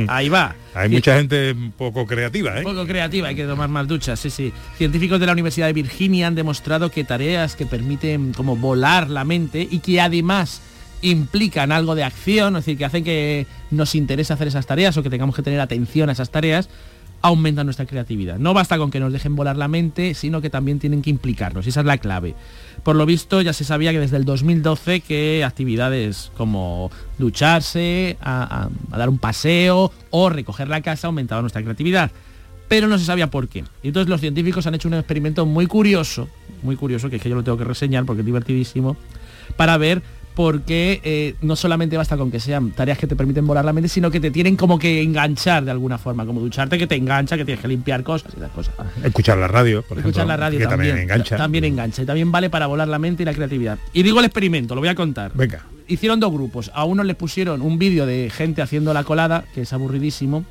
Ahí va. Hay mucha gente poco creativa, ¿eh? Poco creativa, hay que tomar más duchas, sí, sí. Científicos de la Universidad de Virginia han demostrado que tareas que permiten como volar la mente y que además implican algo de acción, es decir, que hacen que nos interese hacer esas tareas o que tengamos que tener atención a esas tareas, aumentan nuestra creatividad. No basta con que nos dejen volar la mente, sino que también tienen que implicarnos, y esa es la clave. Por lo visto, ya se sabía que desde el dos mil doce que actividades como ducharse, a, a, a dar un paseo o recoger la casa aumentaban nuestra creatividad, pero no se sabía por qué. Y entonces los científicos han hecho un experimento muy curioso, muy curioso, que es que yo lo tengo que reseñar porque es divertidísimo, para ver porque eh, no solamente basta con que sean tareas que te permiten volar la mente, sino que te tienen como que enganchar de alguna forma, como ducharte, que te engancha, que tienes que limpiar cosas y las cosas. Escuchar la radio, por Escuchar ejemplo, la radio que también, también engancha. También engancha, y también vale para volar la mente y la creatividad. Y digo el experimento, lo voy a contar. Venga. Hicieron dos grupos, a unos les pusieron un vídeo de gente haciendo la colada, que es aburridísimo,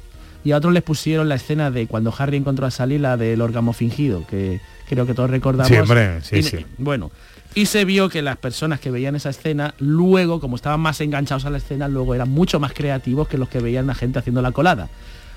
y a otros les pusieron la escena de cuando Harry encontró a Sally, la del órgano fingido, que creo que todos recordamos. Sí, hombre, sí, y, sí. Bueno. Y se vio que las personas que veían esa escena, luego, como estaban más enganchados a la escena, luego eran mucho más creativos que los que veían a gente haciendo la colada.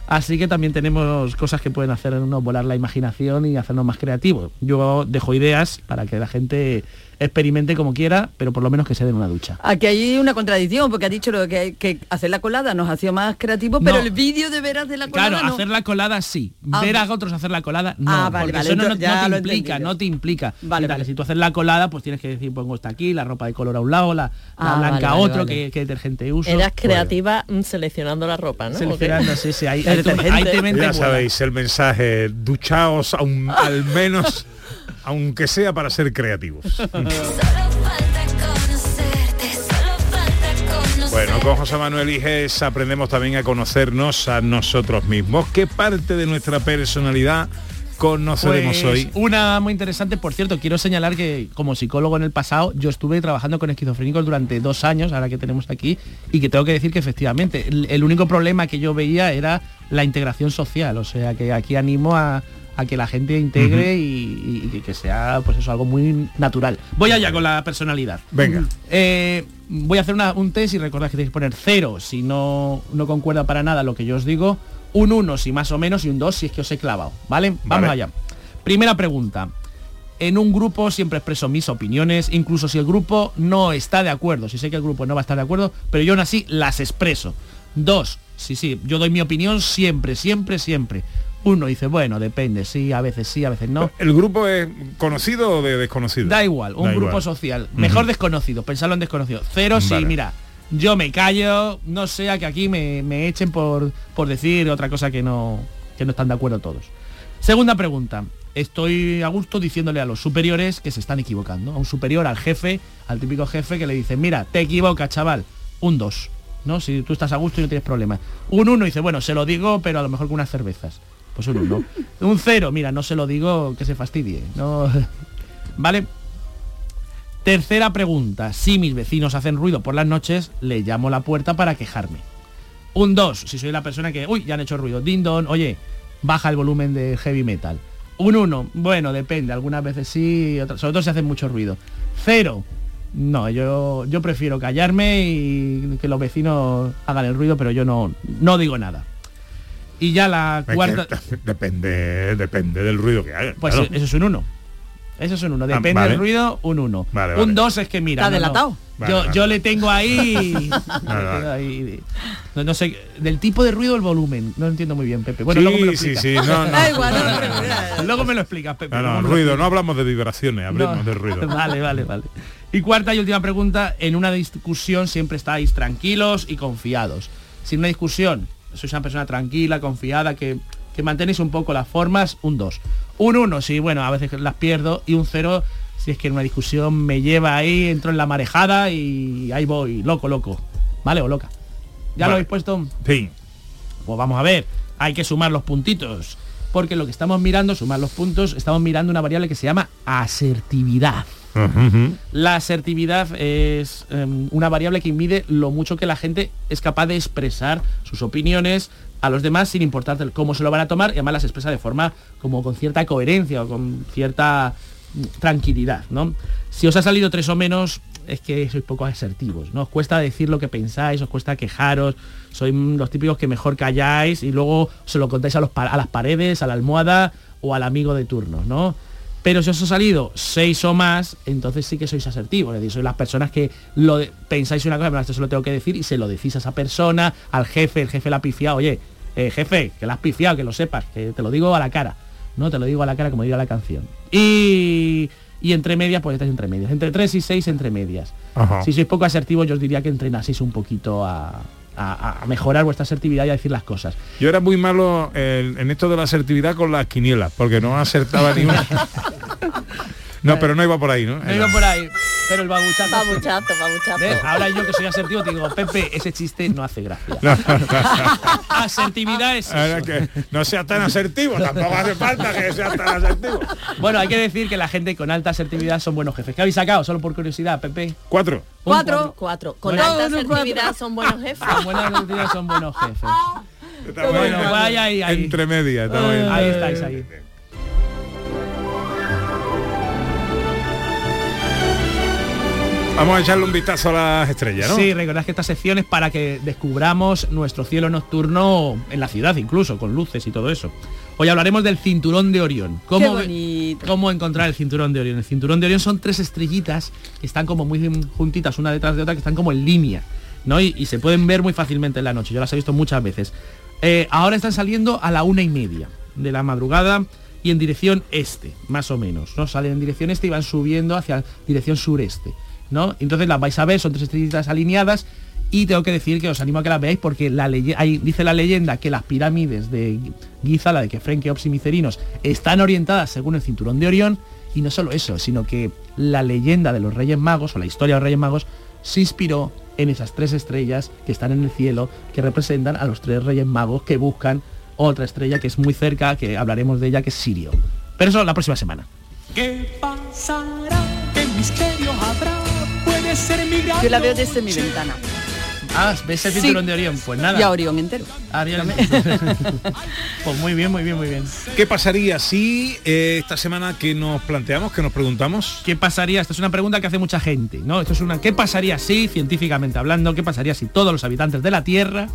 Así que también tenemos cosas que pueden hacernos volar la imaginación y hacernos más creativos. Yo dejo ideas para que la gente experimente como quiera, pero por lo menos que se den una ducha. Aquí hay una contradicción, porque ha dicho lo que, que hacer la colada nos hacía más creativos, pero no. El vídeo de veras de la colada claro, no. Hacer la colada sí, ah, ver a otros hacer la colada no, ah, vale, porque vale, eso no, no, no, te implica, no te implica, vale, vale. Si tú haces la colada, pues tienes que decir, pongo esta aquí, la ropa de color a un lado, la, ah, la blanca a vale, vale, otro, vale. Qué, qué detergente uso. Eras creativa bueno. Seleccionando la ropa, ¿no? Seleccionando, sí, sí, ahí, ahí, ahí te mente. Ya sabéis, el mensaje, duchaos a un, al menos... aunque sea para ser creativos. Bueno, con José Manuel Iges aprendemos también a conocernos a nosotros mismos. ¿Qué parte de nuestra personalidad conoceremos pues, hoy? Una muy interesante, por cierto, quiero señalar que como psicólogo en el pasado, yo estuve trabajando con esquizofrénicos durante dos años, ahora que tenemos aquí, y que tengo que decir que efectivamente, el, el único problema que yo veía era la integración social, o sea que aquí animo a... a que la gente integre uh-huh. y, y que sea pues eso algo muy natural. Voy allá con la personalidad. Venga. Eh, voy a hacer una, un test y recordad que tenéis que poner cero si no, no concuerda para nada lo que yo os digo, un uno si más o menos y un dos si es que os he clavado, ¿vale? Vamos vale. allá. Primera pregunta. En un grupo siempre expreso mis opiniones, incluso si el grupo no está de acuerdo, si sé que el grupo no va a estar de acuerdo, pero yo aún así las expreso. Dos, sí, sí, yo doy mi opinión siempre, siempre, siempre. Uno dice, bueno, depende, sí, a veces sí, a veces no. ¿El grupo es conocido o de desconocido? Da igual, un da grupo igual. Social. Mejor uh-huh. desconocido, pensarlo en desconocido. Cero vale. sí, mira, yo me callo, no sea que aquí me, me echen por, por decir otra cosa que no, que no están de acuerdo todos. Segunda pregunta, estoy a gusto diciéndole a los superiores que se están equivocando. A un superior, al jefe, al típico jefe que le dice, mira, te equivocas, chaval, un dos, ¿no? Si tú estás a gusto y no tienes problemas. Un uno dice, bueno, se lo digo, pero a lo mejor con unas cervezas. Pues un uno. Un cero, mira, no se lo digo que se fastidie. No. ¿Vale? Tercera pregunta. Si mis vecinos hacen ruido por las noches, le llamo a la puerta para quejarme. Un dos, si soy la persona que... Uy, ya han hecho ruido. Dindon, oye, baja el volumen de heavy metal. Un uno, bueno, depende, algunas veces sí, otras, sobre todo si hacen mucho ruido. Cero, no, yo, yo prefiero callarme y que los vecinos hagan el ruido, pero yo no, no digo nada. Y ya la cuarta... Depende, depende del ruido que hagan. Pues claro. Eso es un uno. Eso es un uno. Depende ah, vale. del ruido, un uno. Vale, vale. Un dos es que mira... Está no, delatado. No. Vale, yo, vale. yo le tengo ahí... vale, vale. ahí no, no sé, del tipo de ruido el volumen. No lo entiendo muy bien, Pepe. Bueno, sí, luego me lo explicas. Sí, sí, no, no. Da igual, no, no, no, no. Luego me lo explicas, Pepe. No, no, no ruido, no hablamos de vibraciones, hablemos no. de ruido. Vale, vale, vale. Y cuarta y última pregunta. En una discusión siempre estáis tranquilos y confiados. Si en una discusión... sois una persona tranquila, confiada, que, que mantenéis un poco las formas, un dos. Un uno, sí, bueno, a veces las pierdo. Y un cero, si es que en una discusión me lleva ahí, entro en la marejada y ahí voy, loco, loco. ¿Vale? O loca. ¿Ya vale. lo habéis puesto? Sí. Pues vamos a ver, hay que sumar los puntitos. Porque lo que estamos mirando, sumar los puntos, estamos mirando una variable que se llama asertividad. Uh-huh. La asertividad es um, una variable que mide lo mucho que la gente es capaz de expresar sus opiniones a los demás sin importar cómo se lo van a tomar, y además las expresa de forma como con cierta coherencia o con cierta tranquilidad, ¿no? Si os ha salido tres o menos es que sois poco asertivos, ¿no? Os cuesta decir lo que pensáis, os cuesta quejaros, sois los típicos que mejor calláis y luego se lo contáis a, los pa- a las paredes, a la almohada o al amigo de turno, ¿no? Pero si os ha salido seis o más, entonces sí que sois asertivos. Es decir, sois las personas que lo de- pensáis una cosa, pero esto se lo tengo que decir, y se lo decís a esa persona, al jefe, el jefe la ha pifiado. Oye, eh, jefe, que la has pifiado, que lo sepas, que te lo digo a la cara. No, te lo digo a la cara, como diga la canción. Y, y entre medias, pues estáis entre medias. Entre tres y seis, entre medias. Ajá. Si sois poco asertivos, yo os diría que entrenaseis un poquito a... a mejorar vuestra asertividad y a decir las cosas. Yo era muy malo en, en esto de la asertividad con las quinielas, porque no acertaba ni una. No, pero no iba por ahí, ¿no? No iba por ahí, pero el babuchazo. Babuchazo, babuchazo. ¿Ves? Ahora yo que soy asertivo te digo, Pepe, ese chiste no hace gracia. No, no, no. Asertividad es eso. Que no sea tan asertivo, tampoco hace falta que sea tan asertivo. Bueno, hay que decir que la gente con alta asertividad son buenos jefes. ¿Qué habéis sacado? Solo por curiosidad, Pepe. Cuatro. Cuatro. Cuatro. Con no, alta no, asertividad cuatro. Son buenos jefes. Con buena asertividad son buenos jefes. Bueno, bueno, vaya ahí, ahí. Entre media, está bueno. Bueno. Ahí estáis, ahí. Vamos a echarle un vistazo a las estrellas, ¿no? Sí, recordad que esta sección es para que descubramos nuestro cielo nocturno en la ciudad, incluso, con luces y todo eso. Hoy hablaremos del cinturón de Orión. ¿Cómo, ¡Qué bonito! ¿Cómo encontrar el cinturón de Orión? El cinturón de Orión son tres estrellitas que están como muy juntitas, una detrás de otra, que están como en línea, ¿no? Y, y se pueden ver muy fácilmente en la noche, yo las he visto muchas veces. Eh, ahora están saliendo a la una y media de la madrugada y en dirección este, más o menos, ¿no? Salen en dirección este y van subiendo hacia dirección sureste, ¿no? Entonces las vais a ver, son tres estrellitas alineadas, y tengo que decir que os animo a que las veáis porque la leye- hay, dice la leyenda que las pirámides de Giza, la de Kefren, Keops y Micerinos, están orientadas según el cinturón de Orión, y no solo eso, sino que la leyenda de los Reyes Magos, o la historia de los Reyes Magos, se inspiró en esas tres estrellas que están en el cielo, que representan a los tres Reyes Magos que buscan otra estrella que es muy cerca, que hablaremos de ella, que es Sirio. Pero eso la próxima semana. ¿Qué pasará? ¿Qué misterio habrá? Yo la veo desde mi ventana. Ah, ¿ves el cinturón sí. de Orión? Pues nada. Y a Orión entero. Ah, Orión. Pues muy bien, muy bien, muy bien. ¿Qué pasaría si eh, esta semana que nos planteamos, que nos preguntamos? ¿Qué pasaría? Esta es una pregunta que hace mucha gente, ¿no? Esto es una... ¿Qué pasaría si, científicamente hablando, qué pasaría si todos los habitantes de la Tierra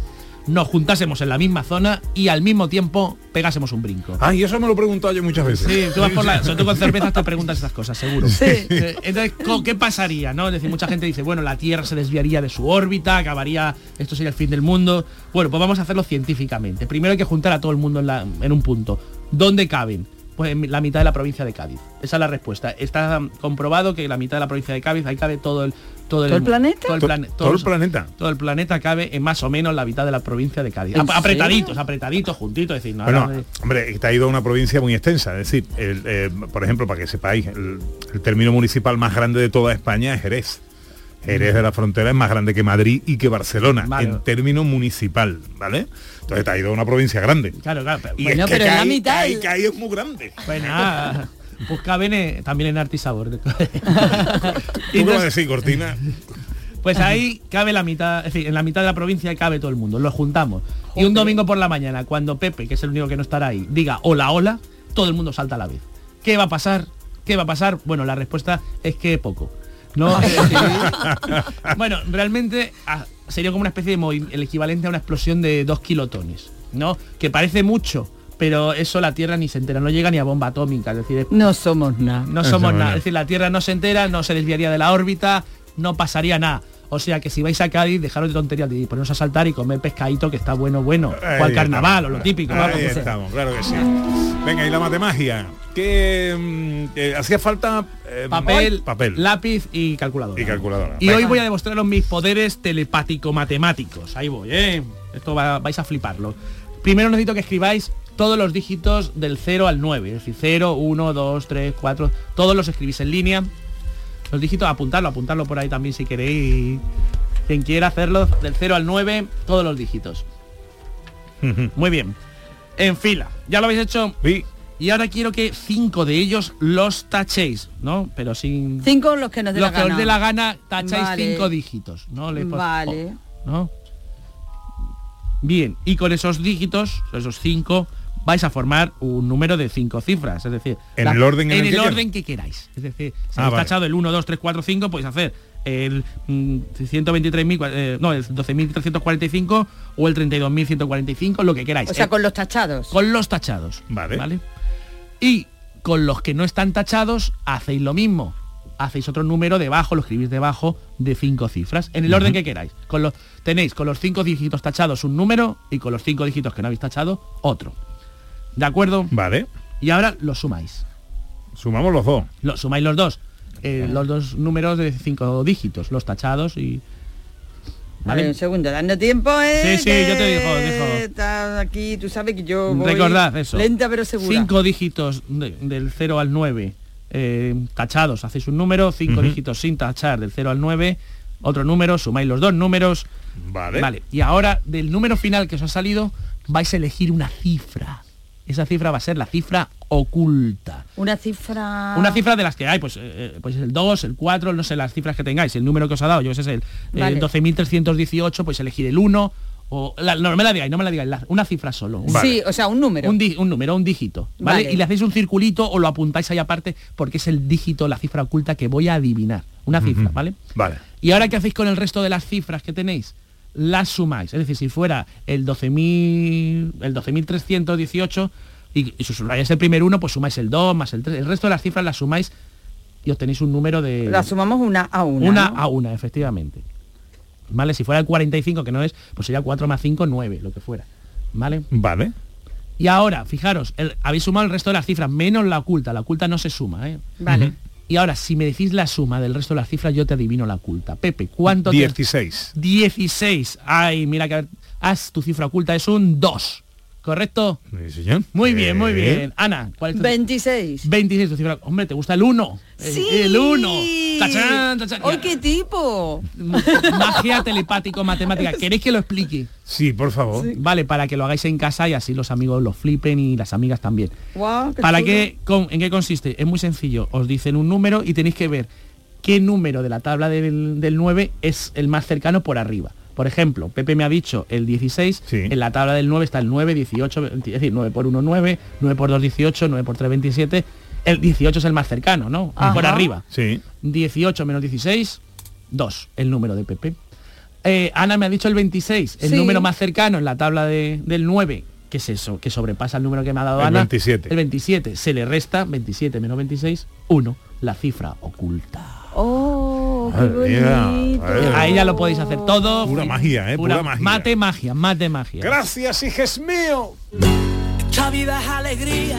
nos juntásemos en la misma zona y al mismo tiempo pegásemos un brinco? Ah, y eso me lo he preguntado yo muchas veces. Sí, tú vas por la... Sobre todo con cervezas te preguntas esas cosas, seguro. Sí. Entonces, ¿qué pasaría? ¿No? Es decir, mucha gente dice, bueno, la Tierra se desviaría de su órbita, acabaría... Esto sería el fin del mundo. Bueno, pues vamos a hacerlo científicamente. Primero hay que juntar a todo el mundo en, la, en un punto. ¿Dónde caben? Pues en la mitad de la provincia de Cádiz. Esa es la respuesta. Está comprobado que en la mitad de la provincia de Cádiz ahí cabe todo el... Todo el, ¿Todo el planeta? Todo el, plane- todo, todo el planeta. Todo el planeta cabe en más o menos la mitad de la provincia de Cádiz. Ap- apretaditos, apretaditos, juntitos. Es decir, no, bueno, de... hombre, está ido a una provincia muy extensa. Es decir, el, eh, por ejemplo, para que sepáis, el, el término municipal más grande de toda España es Jerez. Jerez de la Frontera es más grande que Madrid y que Barcelona, vale, en término municipal, ¿vale? Entonces te ha ido a una provincia grande. Claro, claro. Pero, y bueno, es que pero cae, en la mitad... Cae, cae es muy grande. Bueno, ah, pues caben también en arte y sabor. ¿Tú qué vas a decir, Cortina? Pues ahí cabe la mitad, es decir, en la mitad de la provincia cabe todo el mundo, los juntamos. Joder. Y un domingo por la mañana, cuando Pepe, que es el único que no estará ahí, diga hola, hola, todo el mundo salta a la vez. ¿Qué va a pasar? ¿Qué va a pasar? Bueno, la respuesta es que poco. No, eh, eh, bueno, realmente ah, sería como una especie de el equivalente a una explosión de dos kilotones, ¿no? Que parece mucho, pero eso la Tierra ni se entera, no llega ni a bomba atómica, es decir, es, no somos nada. No somos nada, es decir, la Tierra no se entera, no se desviaría de la órbita, no pasaría nada. O sea que si vais a Cádiz, dejaros de tonterías y poneros a saltar y comer pescadito, que está bueno, bueno. Ahí o al carnaval, estamos. O lo típico. Ahí vamos, estamos, claro que sí. Venga, y la matemagia. ¿Qué eh, hacía falta? Eh, papel, papel, lápiz y calculadora. Y calculadora. Y venga. Hoy voy a demostraros mis poderes telepático-matemáticos. Ahí voy, ¿eh? Esto va, vais a fliparlo. Primero necesito que escribáis todos los dígitos del cero al nueve. Es decir, cero, uno, dos, tres, cuatro. Todos los escribís en línea. Los dígitos, apuntarlo, apuntarlo por ahí también si queréis. Quien quiera hacerlo, del cero al nueve, todos los dígitos. Muy bien. En fila. ¿Ya lo habéis hecho? Sí. Y ahora quiero que cinco de ellos los tachéis, ¿no? Pero sin... Cinco los que nos dé la gana. Los que os dé la gana, tacháis, vale. Cinco dígitos, ¿no? Le pos... Vale. Oh, ¿no? Bien. Y con esos dígitos, esos cinco, vais a formar un número de cinco cifras, es decir, en la, el, orden, en en el que orden que queráis. Es decir, si habéis ah, vale. tachado el uno, dos, tres, cuatro, cinco, podéis hacer el mm, ciento veintitrés mil, eh, no, el doce mil trescientos cuarenta y cinco o el treinta y dos mil ciento cuarenta y cinco, lo que queráis. O sea, eh, con los tachados. Con los tachados. Vale. Vale. Y con los que no están tachados, hacéis lo mismo. Hacéis otro número debajo, lo escribís debajo de cinco cifras, en el orden que queráis. Con los, tenéis con los cinco dígitos tachados un número y con los cinco dígitos que no habéis tachado, otro. ¿De acuerdo? Vale. Y ahora los sumáis. Sumamos los dos. Los sumáis los dos. Eh, los dos números de cinco dígitos, los tachados y... Vale, vale, un segundo, dando tiempo, ¿eh? Sí, sí, yo te digo, digo. Estás aquí, tú sabes que yo voy... Recordad eso. Lenta pero segura. Cinco dígitos de, del cero al nueve, eh, tachados, hacéis un número, cinco uh-huh. dígitos sin tachar del cero al nueve, otro número, sumáis los dos números. Vale. Vale. Y ahora, del número final que os ha salido, vais a elegir una cifra. Esa cifra va a ser la cifra oculta. Una cifra... Una cifra de las que hay, pues, eh, pues el dos, el cuatro, no sé, las cifras que tengáis. El número que os ha dado, yo ese es el vale. eh, doce mil trescientos dieciocho, pues elegir el uno. O la, no me la digáis, no me la digáis, la, una cifra solo. Vale. Sí, o sea, un número. Un, di, un número, un dígito. ¿Vale? ¿Vale? Y le hacéis un circulito o lo apuntáis ahí aparte porque es el dígito, la cifra oculta que voy a adivinar. Una cifra, uh-huh. ¿vale? Vale. ¿Y ahora qué hacéis con el resto de las cifras que tenéis? Las sumáis, es decir, si fuera el doce mil, el doce mil trescientos dieciocho y, y si sumáis el primer uno, pues sumáis el dos más el tres, el resto de las cifras las sumáis y obtenéis un número de... Las sumamos una a una. Una ¿no? a una, efectivamente. ¿Vale? Si fuera el cuarenta y cinco, que no es, pues sería cuatro más cinco, nueve, lo que fuera. ¿Vale? Vale. Y ahora, fijaros, el, habéis sumado el resto de las cifras, menos la oculta, la oculta no se suma, ¿eh? Vale. Uh-huh. Y ahora, si me decís la suma del resto de las cifras, yo te adivino la oculta. Pepe, ¿cuánto? dieciséis. Te... dieciséis. Ay, mira que... Haz tu cifra oculta, es un dos. ¿Correcto? Sí, señor. Muy eh... bien, muy bien. Ana, ¿cuál es tu veintiséis. veintiséis, tu cifra... Hombre, ¿te gusta el uno? Sí. El uno. ¡Tachán, tachán! ¡Ay, qué tipo! Magia telepático, matemática. ¿Queréis que lo explique? Sí, por favor. Sí. Vale, para que lo hagáis en casa y así los amigos lo flipen y las amigas también. Wow, qué ¿Para qué, con, ¿En qué consiste? Es muy sencillo. Os dicen un número y tenéis que ver qué número de la tabla del, del nueve es el más cercano por arriba. Por ejemplo, Pepe me ha dicho el dieciséis, sí. En la tabla del nueve está el nueve, dieciocho, es decir, nueve por uno, nueve, nueve por dos, dieciocho, nueve por tres, veintisiete, el dieciocho es el más cercano, ¿no? Ajá. Por arriba. Sí. dieciocho menos dieciséis, dos, el número de Pepe. Eh, Ana me ha dicho el veintiséis, el sí. número más cercano en la tabla de, del nueve, ¿qué es eso? Que sobrepasa el número que me ha dado el Ana. El veintisiete. El veintisiete, se le resta veintisiete menos veintiséis, uno, la cifra oculta. Oh, qué bonito. Ahí ya lo podéis hacer todo. Pura magia, eh, pura, pura magia. Mate magia, mate magia. Gracias, hijes mío. Esta vida es alegría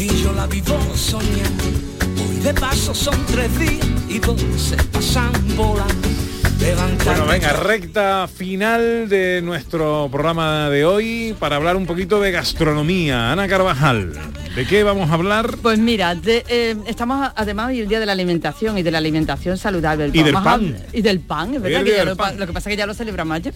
y yo la vivo soñando. Hoy de paso son tres días y dos se pasan volando. Bueno, venga, recta final de nuestro programa de hoy para hablar un poquito de gastronomía. Ana Carvajal, ¿de qué vamos a hablar? Pues mira, de, eh, estamos además hoy el día de la alimentación y de la alimentación saludable. Y del pan. A, y del pan, es verdad, que ya lo, pan. Lo que pasa es que ya lo celebramos ayer.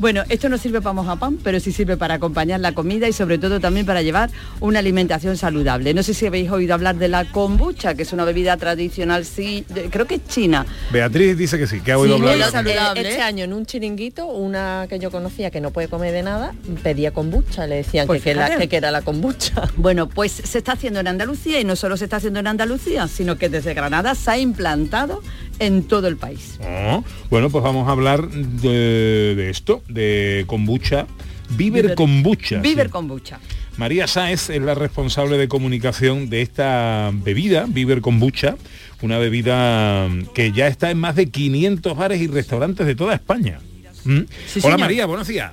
Bueno, esto no sirve para mojar pan, pero sí sirve para acompañar la comida y sobre todo también para llevar una alimentación saludable. No sé si habéis oído hablar de la kombucha, que es una bebida tradicional, sí, de, creo que es china. Beatriz dice que sí, que ha oído sí, hablar. los, saludable. Eh, este año en un chiringuito, una que yo conocía que no puede comer de nada, pedía kombucha, le decían pues que, que, la, que, que era la kombucha. Bueno, pues se está haciendo en Andalucía, y no solo se está haciendo en Andalucía, sino que desde Granada se ha implantado en todo el país. Oh, bueno, pues vamos a hablar de, de esto, de kombucha, Viver, Viver kombucha. Viver sí. kombucha. María Sáez es la responsable de comunicación de esta bebida, Viver kombucha, una bebida que ya está en más de quinientos bares y restaurantes de toda España. ¿Mm? Sí, hola, señor. María, buenos días.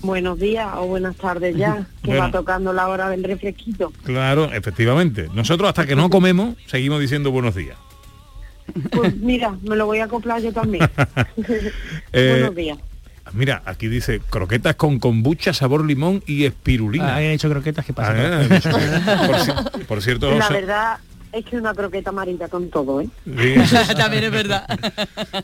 Buenos días o buenas tardes ya, que bueno, va tocando la hora del refresquito. Claro, efectivamente. Nosotros hasta que no comemos seguimos diciendo buenos días. Pues mira, me lo voy a acoplar yo también. eh... Buenos días. Mira, aquí dice, croquetas con kombucha, sabor limón y espirulina. Ah, he hecho croquetas, ¿qué pasa? Ah, ¿no? por, por cierto... La José... verdad es que una croqueta marida con todo, ¿eh? Sí, eso... También es verdad.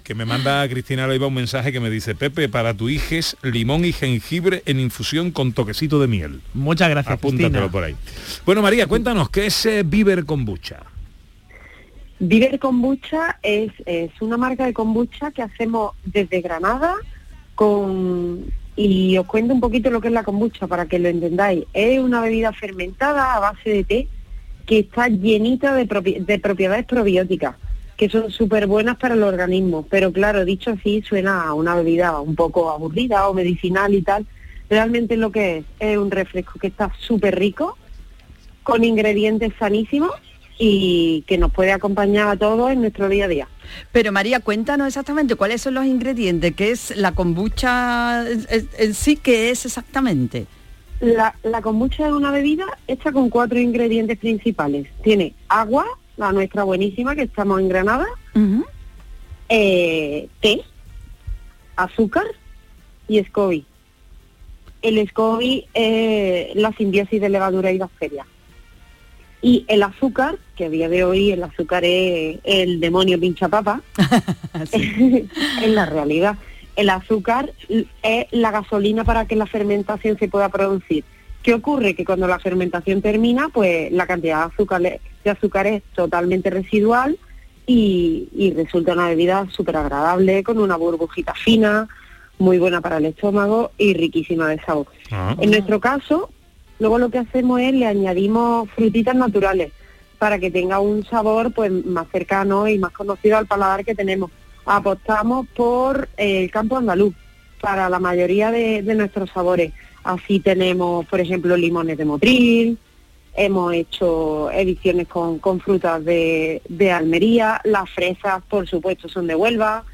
Que me manda Cristina Leiva un mensaje que me dice, Pepe, para tu Iges, limón y jengibre en infusión con toquecito de miel. Muchas gracias, apúntatelo, Cristina, por ahí. Bueno, María, cuéntanos, ¿qué es eh, Viver kombucha? Viver kombucha es, es una marca de kombucha que hacemos desde Granada. Con, y os cuento un poquito lo que es la kombucha para que lo entendáis. Es una bebida fermentada a base de té que está llenita de, propi- de propiedades probióticas, que son súper buenas para el organismo. Pero claro, dicho así, suena a una bebida un poco aburrida o medicinal y tal. Realmente lo que es, es un refresco que está súper rico, con ingredientes sanísimos y que nos puede acompañar a todos en nuestro día a día. Pero María, cuéntanos exactamente cuáles son los ingredientes, qué es la kombucha en sí, qué es exactamente. La, la kombucha es una bebida hecha con cuatro ingredientes principales. Tiene agua, la nuestra buenísima, que estamos en Granada, uh-huh. eh, té, azúcar y SCOBY. El SCOBY es eh, la simbiosis de levadura y bacterias. Y el azúcar, que a día de hoy el azúcar es el demonio pinchapapa, sí. En la realidad, el azúcar es la gasolina para que la fermentación se pueda producir. ¿Qué ocurre? Que cuando la fermentación termina, pues la cantidad de azúcar, de azúcar es totalmente residual y, y resulta una bebida súper agradable, con una burbujita fina, muy buena para el estómago y riquísima de sabor. Ah. En nuestro caso... Luego lo que hacemos es le añadimos frutitas naturales para que tenga un sabor pues más cercano y más conocido al paladar que tenemos. Apostamos por eh, el campo andaluz para la mayoría de, de nuestros sabores. Así tenemos, por ejemplo, limones de Motril, hemos hecho ediciones con, con frutas de, de Almería, las fresas, por supuesto, son de Huelva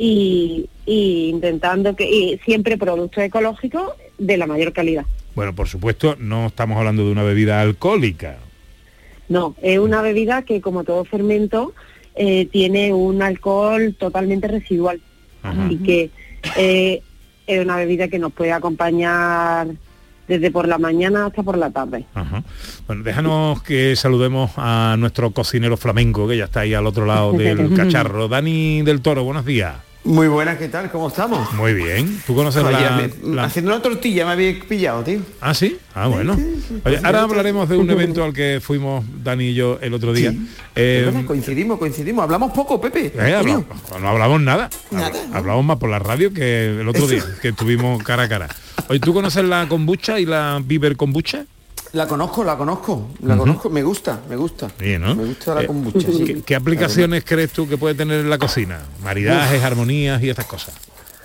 y, y intentando que y siempre productos ecológicos de la mayor calidad. Bueno, por supuesto, no estamos hablando de una bebida alcohólica. No, es una bebida que, como todo fermento, eh, tiene un alcohol totalmente residual. Ajá. Así que eh, es una bebida que nos puede acompañar desde por la mañana hasta por la tarde. Ajá. Bueno, déjanos que saludemos a nuestro cocinero flamenco, que ya está ahí al otro lado del cacharro. Dani del Toro, buenos días. Muy buenas, ¿qué tal? ¿Cómo estamos? Muy bien. ¿Tú conoces Oye, la, me, la...? Haciendo una tortilla me había pillado, tío. ¿Ah, sí? Ah, bueno. Oye, ahora hablaremos de un evento al que fuimos Dani y yo el otro día. Sí. Eh, verdad, coincidimos, coincidimos. Hablamos poco, Pepe. Eh, hablamos, no hablamos nada. nada Habl- ¿no? Hablamos más por la radio que el otro Eso. día, que estuvimos cara a cara. Oye, ¿tú conoces la kombucha y la Viver kombucha? La conozco, la conozco, la uh-huh. conozco, me gusta, me gusta. Sí, ¿no? Me gusta la kombucha. Eh, sí. ¿Qué, qué aplicaciones crees tú que puede tener en la cocina? Maridajes, Uf. armonías y estas cosas.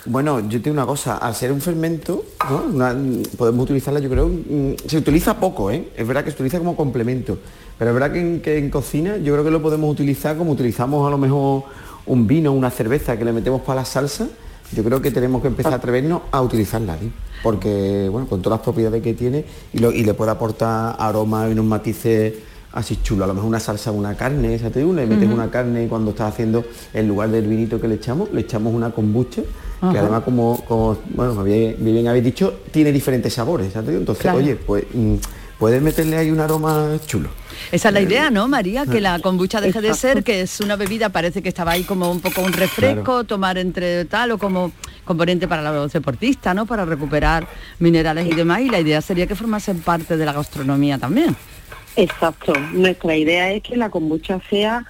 Bueno, yo tengo una cosa, al ser un fermento, ¿no? una, podemos utilizarla, yo creo, mmm, se utiliza poco, ¿eh? Es verdad que se utiliza como complemento, pero es verdad que en, que en cocina yo creo que lo podemos utilizar como utilizamos a lo mejor un vino, una cerveza que le metemos para la salsa. Yo creo que tenemos que empezar a atrevernos a utilizarla, ¿eh? Porque, bueno, con todas las propiedades que tiene y, lo, y le puede aportar aromas y unos matices así chulos. A lo mejor una salsa, una carne, esa te digo, le metes uh-huh. una carne y cuando estás haciendo, en lugar del vinito que le echamos, le echamos una kombucha, uh-huh. que además, como, como bueno, me bien, bien habéis dicho, tiene diferentes sabores, ¿sabes? Entonces, claro. oye, pues... Mmm, puedes meterle ahí un aroma chulo. Esa es la idea, ¿no, María? Que la kombucha deje de ser, que es una bebida, parece que estaba ahí como un poco un refresco, claro. tomar entre tal o como componente para los deportistas, ¿no? Para recuperar minerales y demás, y la idea sería que formasen parte de la gastronomía también. Exacto. Nuestra idea es que la kombucha sea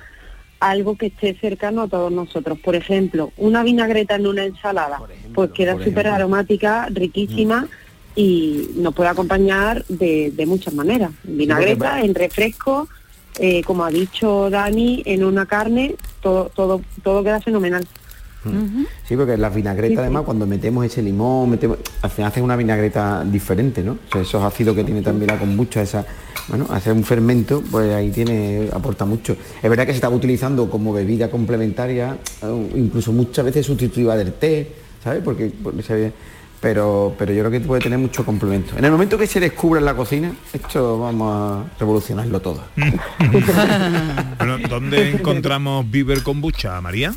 algo que esté cercano a todos nosotros. Por ejemplo, una vinagreta en una ensalada, ejemplo, pues queda súper aromática, riquísima, mm. y nos puede acompañar de, de muchas maneras. Vinagreta, sí, en refresco, eh, como ha dicho Dani, en una carne, todo, todo, todo queda fenomenal. Mm. Uh-huh. Sí, porque la vinagreta, sí, además, sí. cuando metemos ese limón, metemos, al final hace una vinagreta diferente, ¿no? O sea, esos ácidos que tiene también la kombucha, esa... Bueno, hacer un fermento, pues ahí tiene, aporta mucho. Es verdad que se está utilizando como bebida complementaria, incluso muchas veces sustitutiva del té, ¿sabes? Porque, porque pero, pero yo creo que puede tener mucho complemento. En el momento que se descubra en la cocina, esto vamos a revolucionarlo todo. Bueno, ¿dónde encontramos Viver Kombucha, María?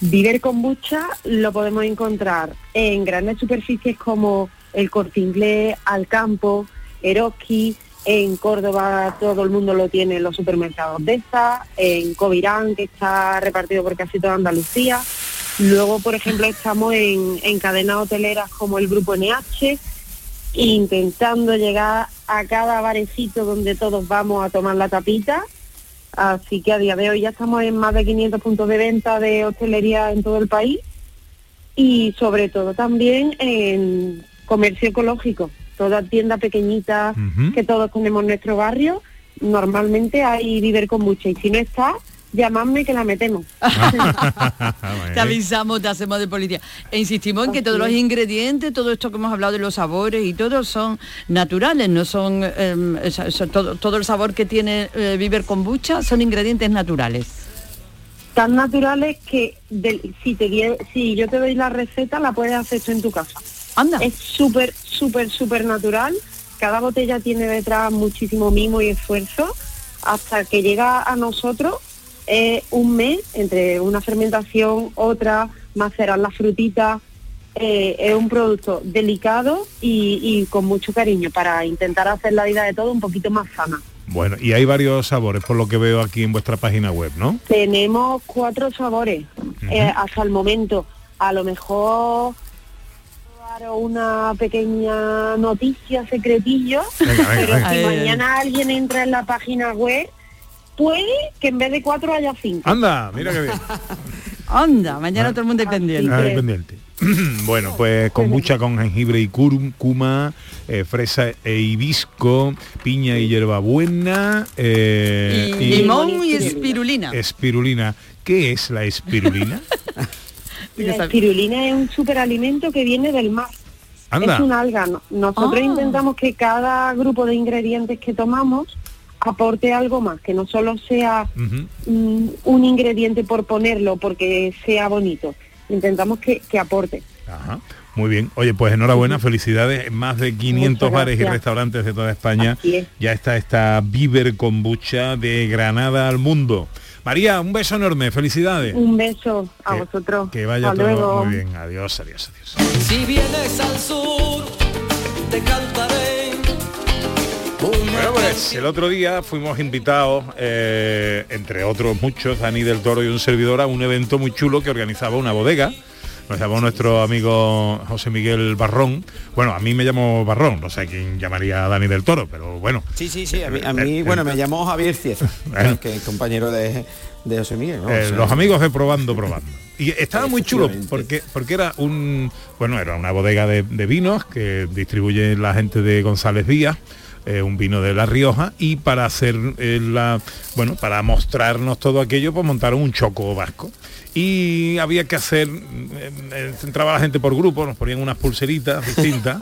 Viver Kombucha lo podemos encontrar en grandes superficies como el Corte Inglés, Alcampo, Eroski. En Córdoba todo el mundo lo tiene en los supermercados de esa, en Covirán, que está repartido por casi toda Andalucía. Luego, por ejemplo, estamos en, en cadenas hoteleras como el Grupo N H, intentando llegar a cada barecito donde todos vamos a tomar la tapita. Así que a día de hoy ya estamos en más de quinientos puntos de venta de hostelería en todo el país y sobre todo también en comercio ecológico. Toda tienda pequeñita, uh-huh. que todos tenemos en nuestro barrio, normalmente hay Viver Kombucha, y si no está, llamadme que la metemos. Te avisamos, te hacemos de policía. E insistimos en Así que todos es. los ingredientes, todo esto que hemos hablado de los sabores y todo, son naturales, no son... Eh, eso, eso, todo, todo el sabor que tiene eh, Viver Kombucha son ingredientes naturales. Tan naturales que de, si, te, si yo te doy la receta, la puedes hacer tú en tu casa. Anda. Es súper, súper, súper natural. Cada botella tiene detrás muchísimo mimo y esfuerzo. Hasta que llega a nosotros eh, un mes, entre una fermentación, otra, macerar las frutitas. Eh, es un producto delicado y, y con mucho cariño para intentar hacer la vida de todo un poquito más sana. Bueno, y hay varios sabores, por lo que veo aquí en vuestra página web, ¿no? Tenemos cuatro sabores uh-huh. eh, hasta el momento. A lo mejor... una pequeña noticia, secretillo, venga, venga, pero venga. si mañana alguien entra en la página web, puede que en vez de cuatro haya cinco. Anda, mira qué bien. Anda, mañana ah, todo el mundo es pendiente. Ah, pendiente. Bueno, pues kombucha con jengibre y cúrcuma, eh, fresa e hibisco, piña y hierbabuena, eh, y, y limón y espirulina. Espirulina. ¿Qué es la espirulina? La espirulina es un superalimento que viene del mar. Anda. Es un alga. Nosotros oh. intentamos que cada grupo de ingredientes que tomamos aporte algo más, que no solo sea uh-huh. mm, un ingrediente por ponerlo, porque sea bonito. Intentamos que, que aporte. Ajá. Muy bien. Oye, pues enhorabuena, felicidades. En más de quinientos bares y restaurantes de toda España es. ya está esta Viver Kombucha de Granada al mundo. María, un beso enorme, felicidades. Un beso a que, vosotros. Que vaya Hasta todo luego. Muy bien. Adiós, adiós, adiós. Si vienes al sur, te cantaré. Bueno, pues el otro día fuimos invitados, eh, entre otros muchos, Dani del Toro y un servidor, a un evento muy chulo que organizaba una bodega. Nos llamó nuestro amigo José Miguel Barrón. Bueno, a mí me llamó Barrón, no sé quién llamaría a Dani del Toro, pero bueno. Sí, sí, sí, a mí, a mí bueno, me llamó Javier Cía, bueno. que es compañero de, de José Miguel. ¿no? Eh, o sea, los amigos de Probando, Probando. Y estaba muy chulo, porque porque era un bueno era una bodega de, de vinos que distribuye la gente de González Díaz. Eh, un vino de La Rioja, y para hacer eh, la bueno para mostrarnos todo aquello, pues montaron un choco vasco y había que hacer eh, entraba la gente por grupo, nos ponían unas pulseritas distintas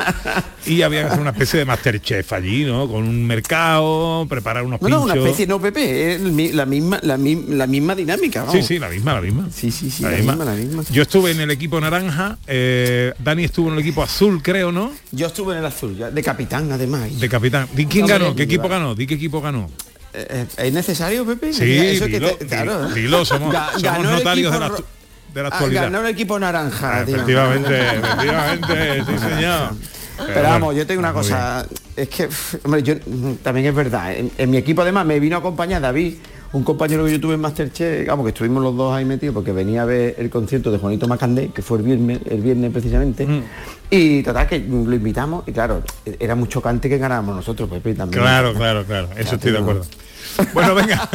y había que hacer una especie de Masterchef allí, ¿no? Con un mercado, preparar unos pinchos. No, no, una especie, no, Pepe, es la misma, la, la misma dinámica, vamos. Sí, sí, la misma, la misma. Sí, sí, sí, la, la misma. misma, la misma. Yo estuve en el equipo naranja, eh, Dani estuvo en el equipo azul, creo, ¿no? Yo estuve en el azul, ya, de capitán, además. De capitán. ¿Di quién ganó? ¿Qué equipo ganó? ¿Di qué equipo ganó? ¿Es necesario, Pepe? Sí, eso dilo, que te, claro. dilo, somos, somos notarios de la, de la actualidad. Ganó el equipo naranja. Ah, efectivamente, efectivamente, sí señor. Pero, pero vamos, yo tengo una cosa, bien. es que, hombre, yo, también es verdad, en, en mi equipo además me vino a acompañar David, un compañero que yo tuve en Masterchef, vamos, que estuvimos los dos ahí metidos, porque venía a ver el concierto de Juanito Macandé, que fue el viernes, el viernes precisamente, mm. Y total, que lo invitamos y claro, era muy chocante que ganáramos nosotros, Pepe, también. Claro, claro, claro, eso estoy de acuerdo. Bueno, venga,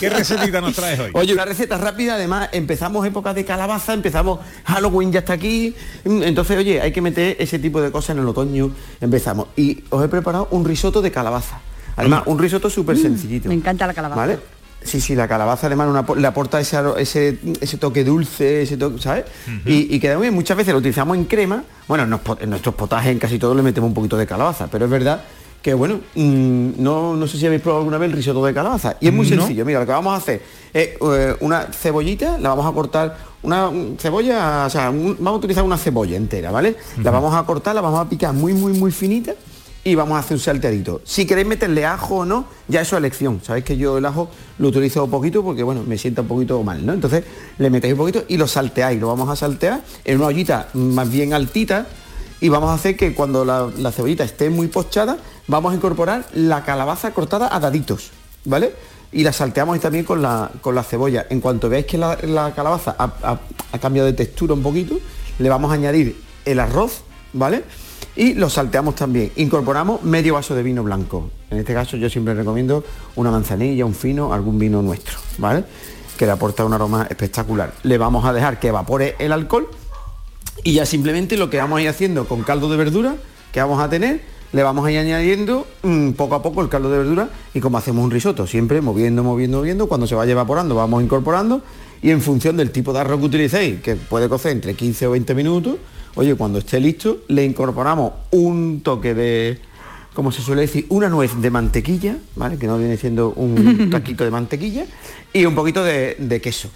¿qué recetita nos traes hoy? Oye, una receta rápida, además empezamos épocas de calabaza, empezamos Halloween ya está aquí, entonces oye, hay que meter ese tipo de cosas en el otoño, empezamos. Y os he preparado un risotto de calabaza, además un risotto súper sencillito. Mm, me encanta la calabaza. ¿Vale? Sí, sí, la calabaza además una, le aporta ese, ese, ese toque dulce, ese toque, ¿sabes? Uh-huh. Y, y queda muy bien, muchas veces lo utilizamos en crema, bueno, en, nos, en nuestros potajes en casi todo le metemos un poquito de calabaza, pero es verdad que, bueno, mmm, no, no sé si habéis probado alguna vez el risotto de calabaza, y es muy ¿no? sencillo, mira, lo que vamos a hacer es eh, una cebollita, la vamos a cortar, una cebolla, o sea, un, vamos a utilizar una cebolla entera, ¿vale? Uh-huh. La vamos a cortar, la vamos a picar muy, muy, muy finita. Y vamos a hacer un salteadito. Si queréis meterle ajo o no, ya eso es elección. Sabéis que yo el ajo lo utilizo poquito porque, bueno, me sienta un poquito mal, ¿no? Entonces le metéis un poquito y lo salteáis. Lo vamos a saltear en una ollita más bien altita y vamos a hacer que cuando la, la cebollita esté muy pochada, vamos a incorporar la calabaza cortada a daditos, ¿vale? Y la salteamos también con la, con la cebolla. En cuanto veáis que la, la calabaza ha, ha, ha cambiado de textura un poquito, le vamos a añadir el arroz, ¿vale? Y lo salteamos también, incorporamos medio vaso de vino blanco, en este caso yo siempre recomiendo una manzanilla, un fino, algún vino nuestro, ¿vale? Que le aporta un aroma espectacular. Le vamos a dejar que evapore el alcohol y ya simplemente lo que vamos a ir haciendo con caldo de verdura que vamos a tener, le vamos a ir añadiendo mmm, poco a poco el caldo de verdura y como hacemos un risotto, siempre moviendo, moviendo, moviendo, cuando se vaya evaporando vamos incorporando y en función del tipo de arroz que utilicéis, que puede cocer entre quince o veinte minutos, oye, cuando esté listo, le incorporamos un toque de, como se suele decir, una nuez de mantequilla, ¿vale? Que no viene siendo un taquito de mantequilla, y un poquito de, de queso.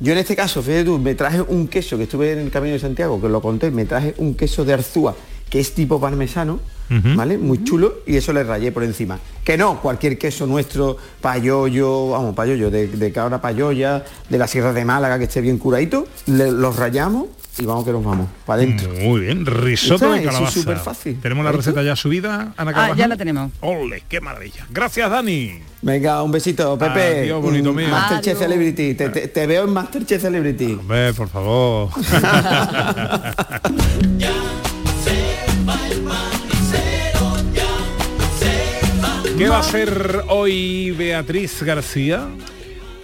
Yo en este caso, fíjate tú, me traje un queso, que estuve en el Camino de Santiago, que os lo conté, me traje un queso de Arzúa, que es tipo parmesano, uh-huh. ¿vale? Muy chulo, y eso le rayé por encima. Que no, cualquier queso nuestro, payollo, vamos, payollo, de, de cabra payolla, de la Sierra de Málaga, que esté bien curadito, le, los rayamos, y vamos que nos vamos, para adentro. Muy bien, risotto de calabaza. Eso es súper fácil. Tenemos la receta ya subida, Ana Carvajal. Ah, ya la tenemos. ¡Ole, qué maravilla! Gracias, Dani. Venga, un besito, Pepe. Adiós, bonito mío. Masterchef Celebrity. Te, te, te veo en Masterchef Celebrity. Hombre, por favor. ¿Qué va a hacer hoy Beatriz García?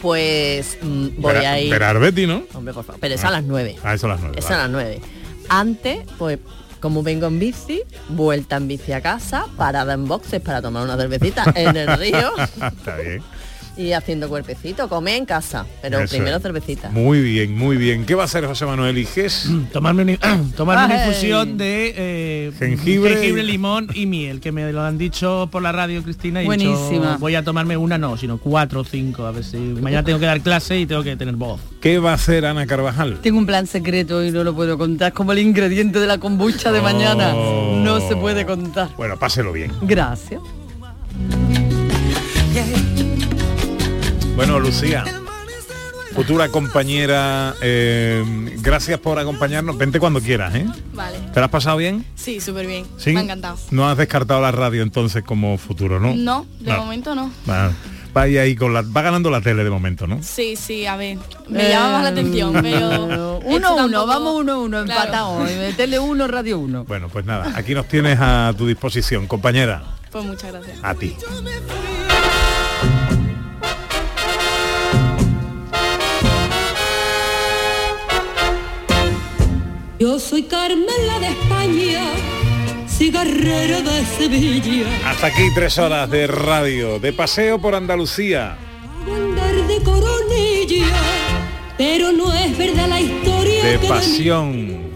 Pues mmm, voy Vera, a ir... Vera Arbetti, ¿no? Hombre, por favor. Pero es ah, a las nueve. Ah, es a las nueve. Es vale. a las nueve. Antes, pues, como vengo en bici, vuelta en bici a casa, parada en boxes para tomar una cervecita en el río. Está bien. Y haciendo cuerpecito, comer en casa, pero eso primero es. Cervecita. Muy bien, muy bien. ¿Qué va a hacer José Manuel Iges? Mm, tomarme una, tomarme una infusión de eh, jengibre. jengibre, limón y miel, que me lo han dicho por la radio Cristina. Y dicho, voy a tomarme una, no, sino cuatro o cinco, a ver si mañana tengo que dar clase y tengo que tener voz. ¿Qué va a hacer Ana Carvajal? Tengo un plan secreto y no lo puedo contar, como el ingrediente de la kombucha de oh. mañana. No se puede contar. Bueno, páselo bien. Gracias. Bueno, Lucía, futura compañera, eh, gracias por acompañarnos. Vente cuando quieras, ¿eh? Vale. ¿Te lo has pasado bien? Sí, súper bien. ¿Sí? Me ha encantado. ¿No has descartado la radio entonces como futuro, no? No, de no. momento no. Vale. Vaya ahí con la, va ganando la tele de momento, ¿no? Sí, sí, a ver. Me eh, llama más la atención, pero... uno a uno, vamos uno a uno, empatado. Claro. Tele uno, radio uno. Bueno, pues nada, aquí nos tienes a tu disposición, compañera. Pues muchas gracias. A ti. Yo soy Carmela de España, cigarrera de Sevilla. Hasta aquí tres horas de radio, de paseo por Andalucía. De coronilla, pero no es verdad la historia. De pasión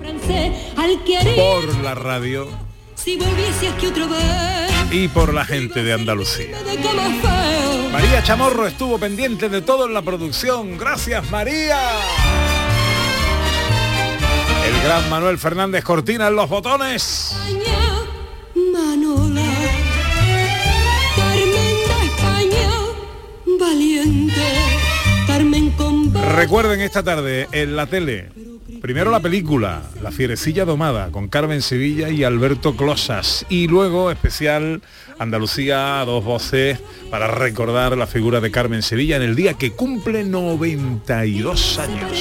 por la radio y por la gente de Andalucía. María Chamorro estuvo pendiente de todo en la producción. Gracias, María. El gran Manuel Fernández Cortina en los botones. Manola, Carmen de España, valiente, Carmen con... Recuerden esta tarde en la tele, primero la película La Fierecilla Domada con Carmen Sevilla y Alberto Closas y luego especial Andalucía a dos voces para recordar la figura de Carmen Sevilla en el día que cumple noventa y dos años.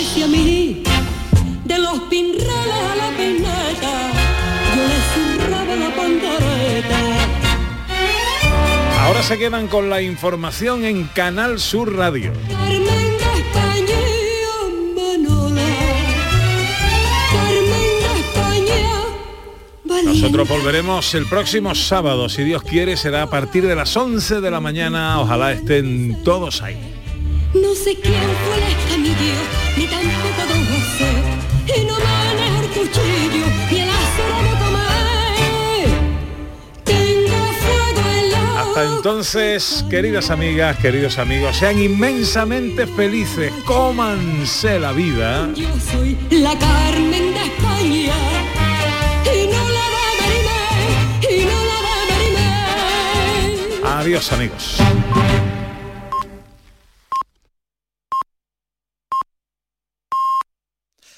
De los pinrales a la peineta. Ahora se quedan con la información en Canal Sur Radio. Nosotros volveremos el próximo sábado, si Dios quiere, será a partir de las once de la mañana. Ojalá estén todos ahí. No sé quién fue esta mi Dios, ni tampoco don José, y no maneja el cuchillo, ni el acero de comer. Tengo fuego en la... Hasta entonces, queridas amigas, queridos amigos, sean inmensamente felices, cómanse la vida. Yo soy la Carmen de España, y no la va a marimar, y no la va a marimar. Adiós, amigos.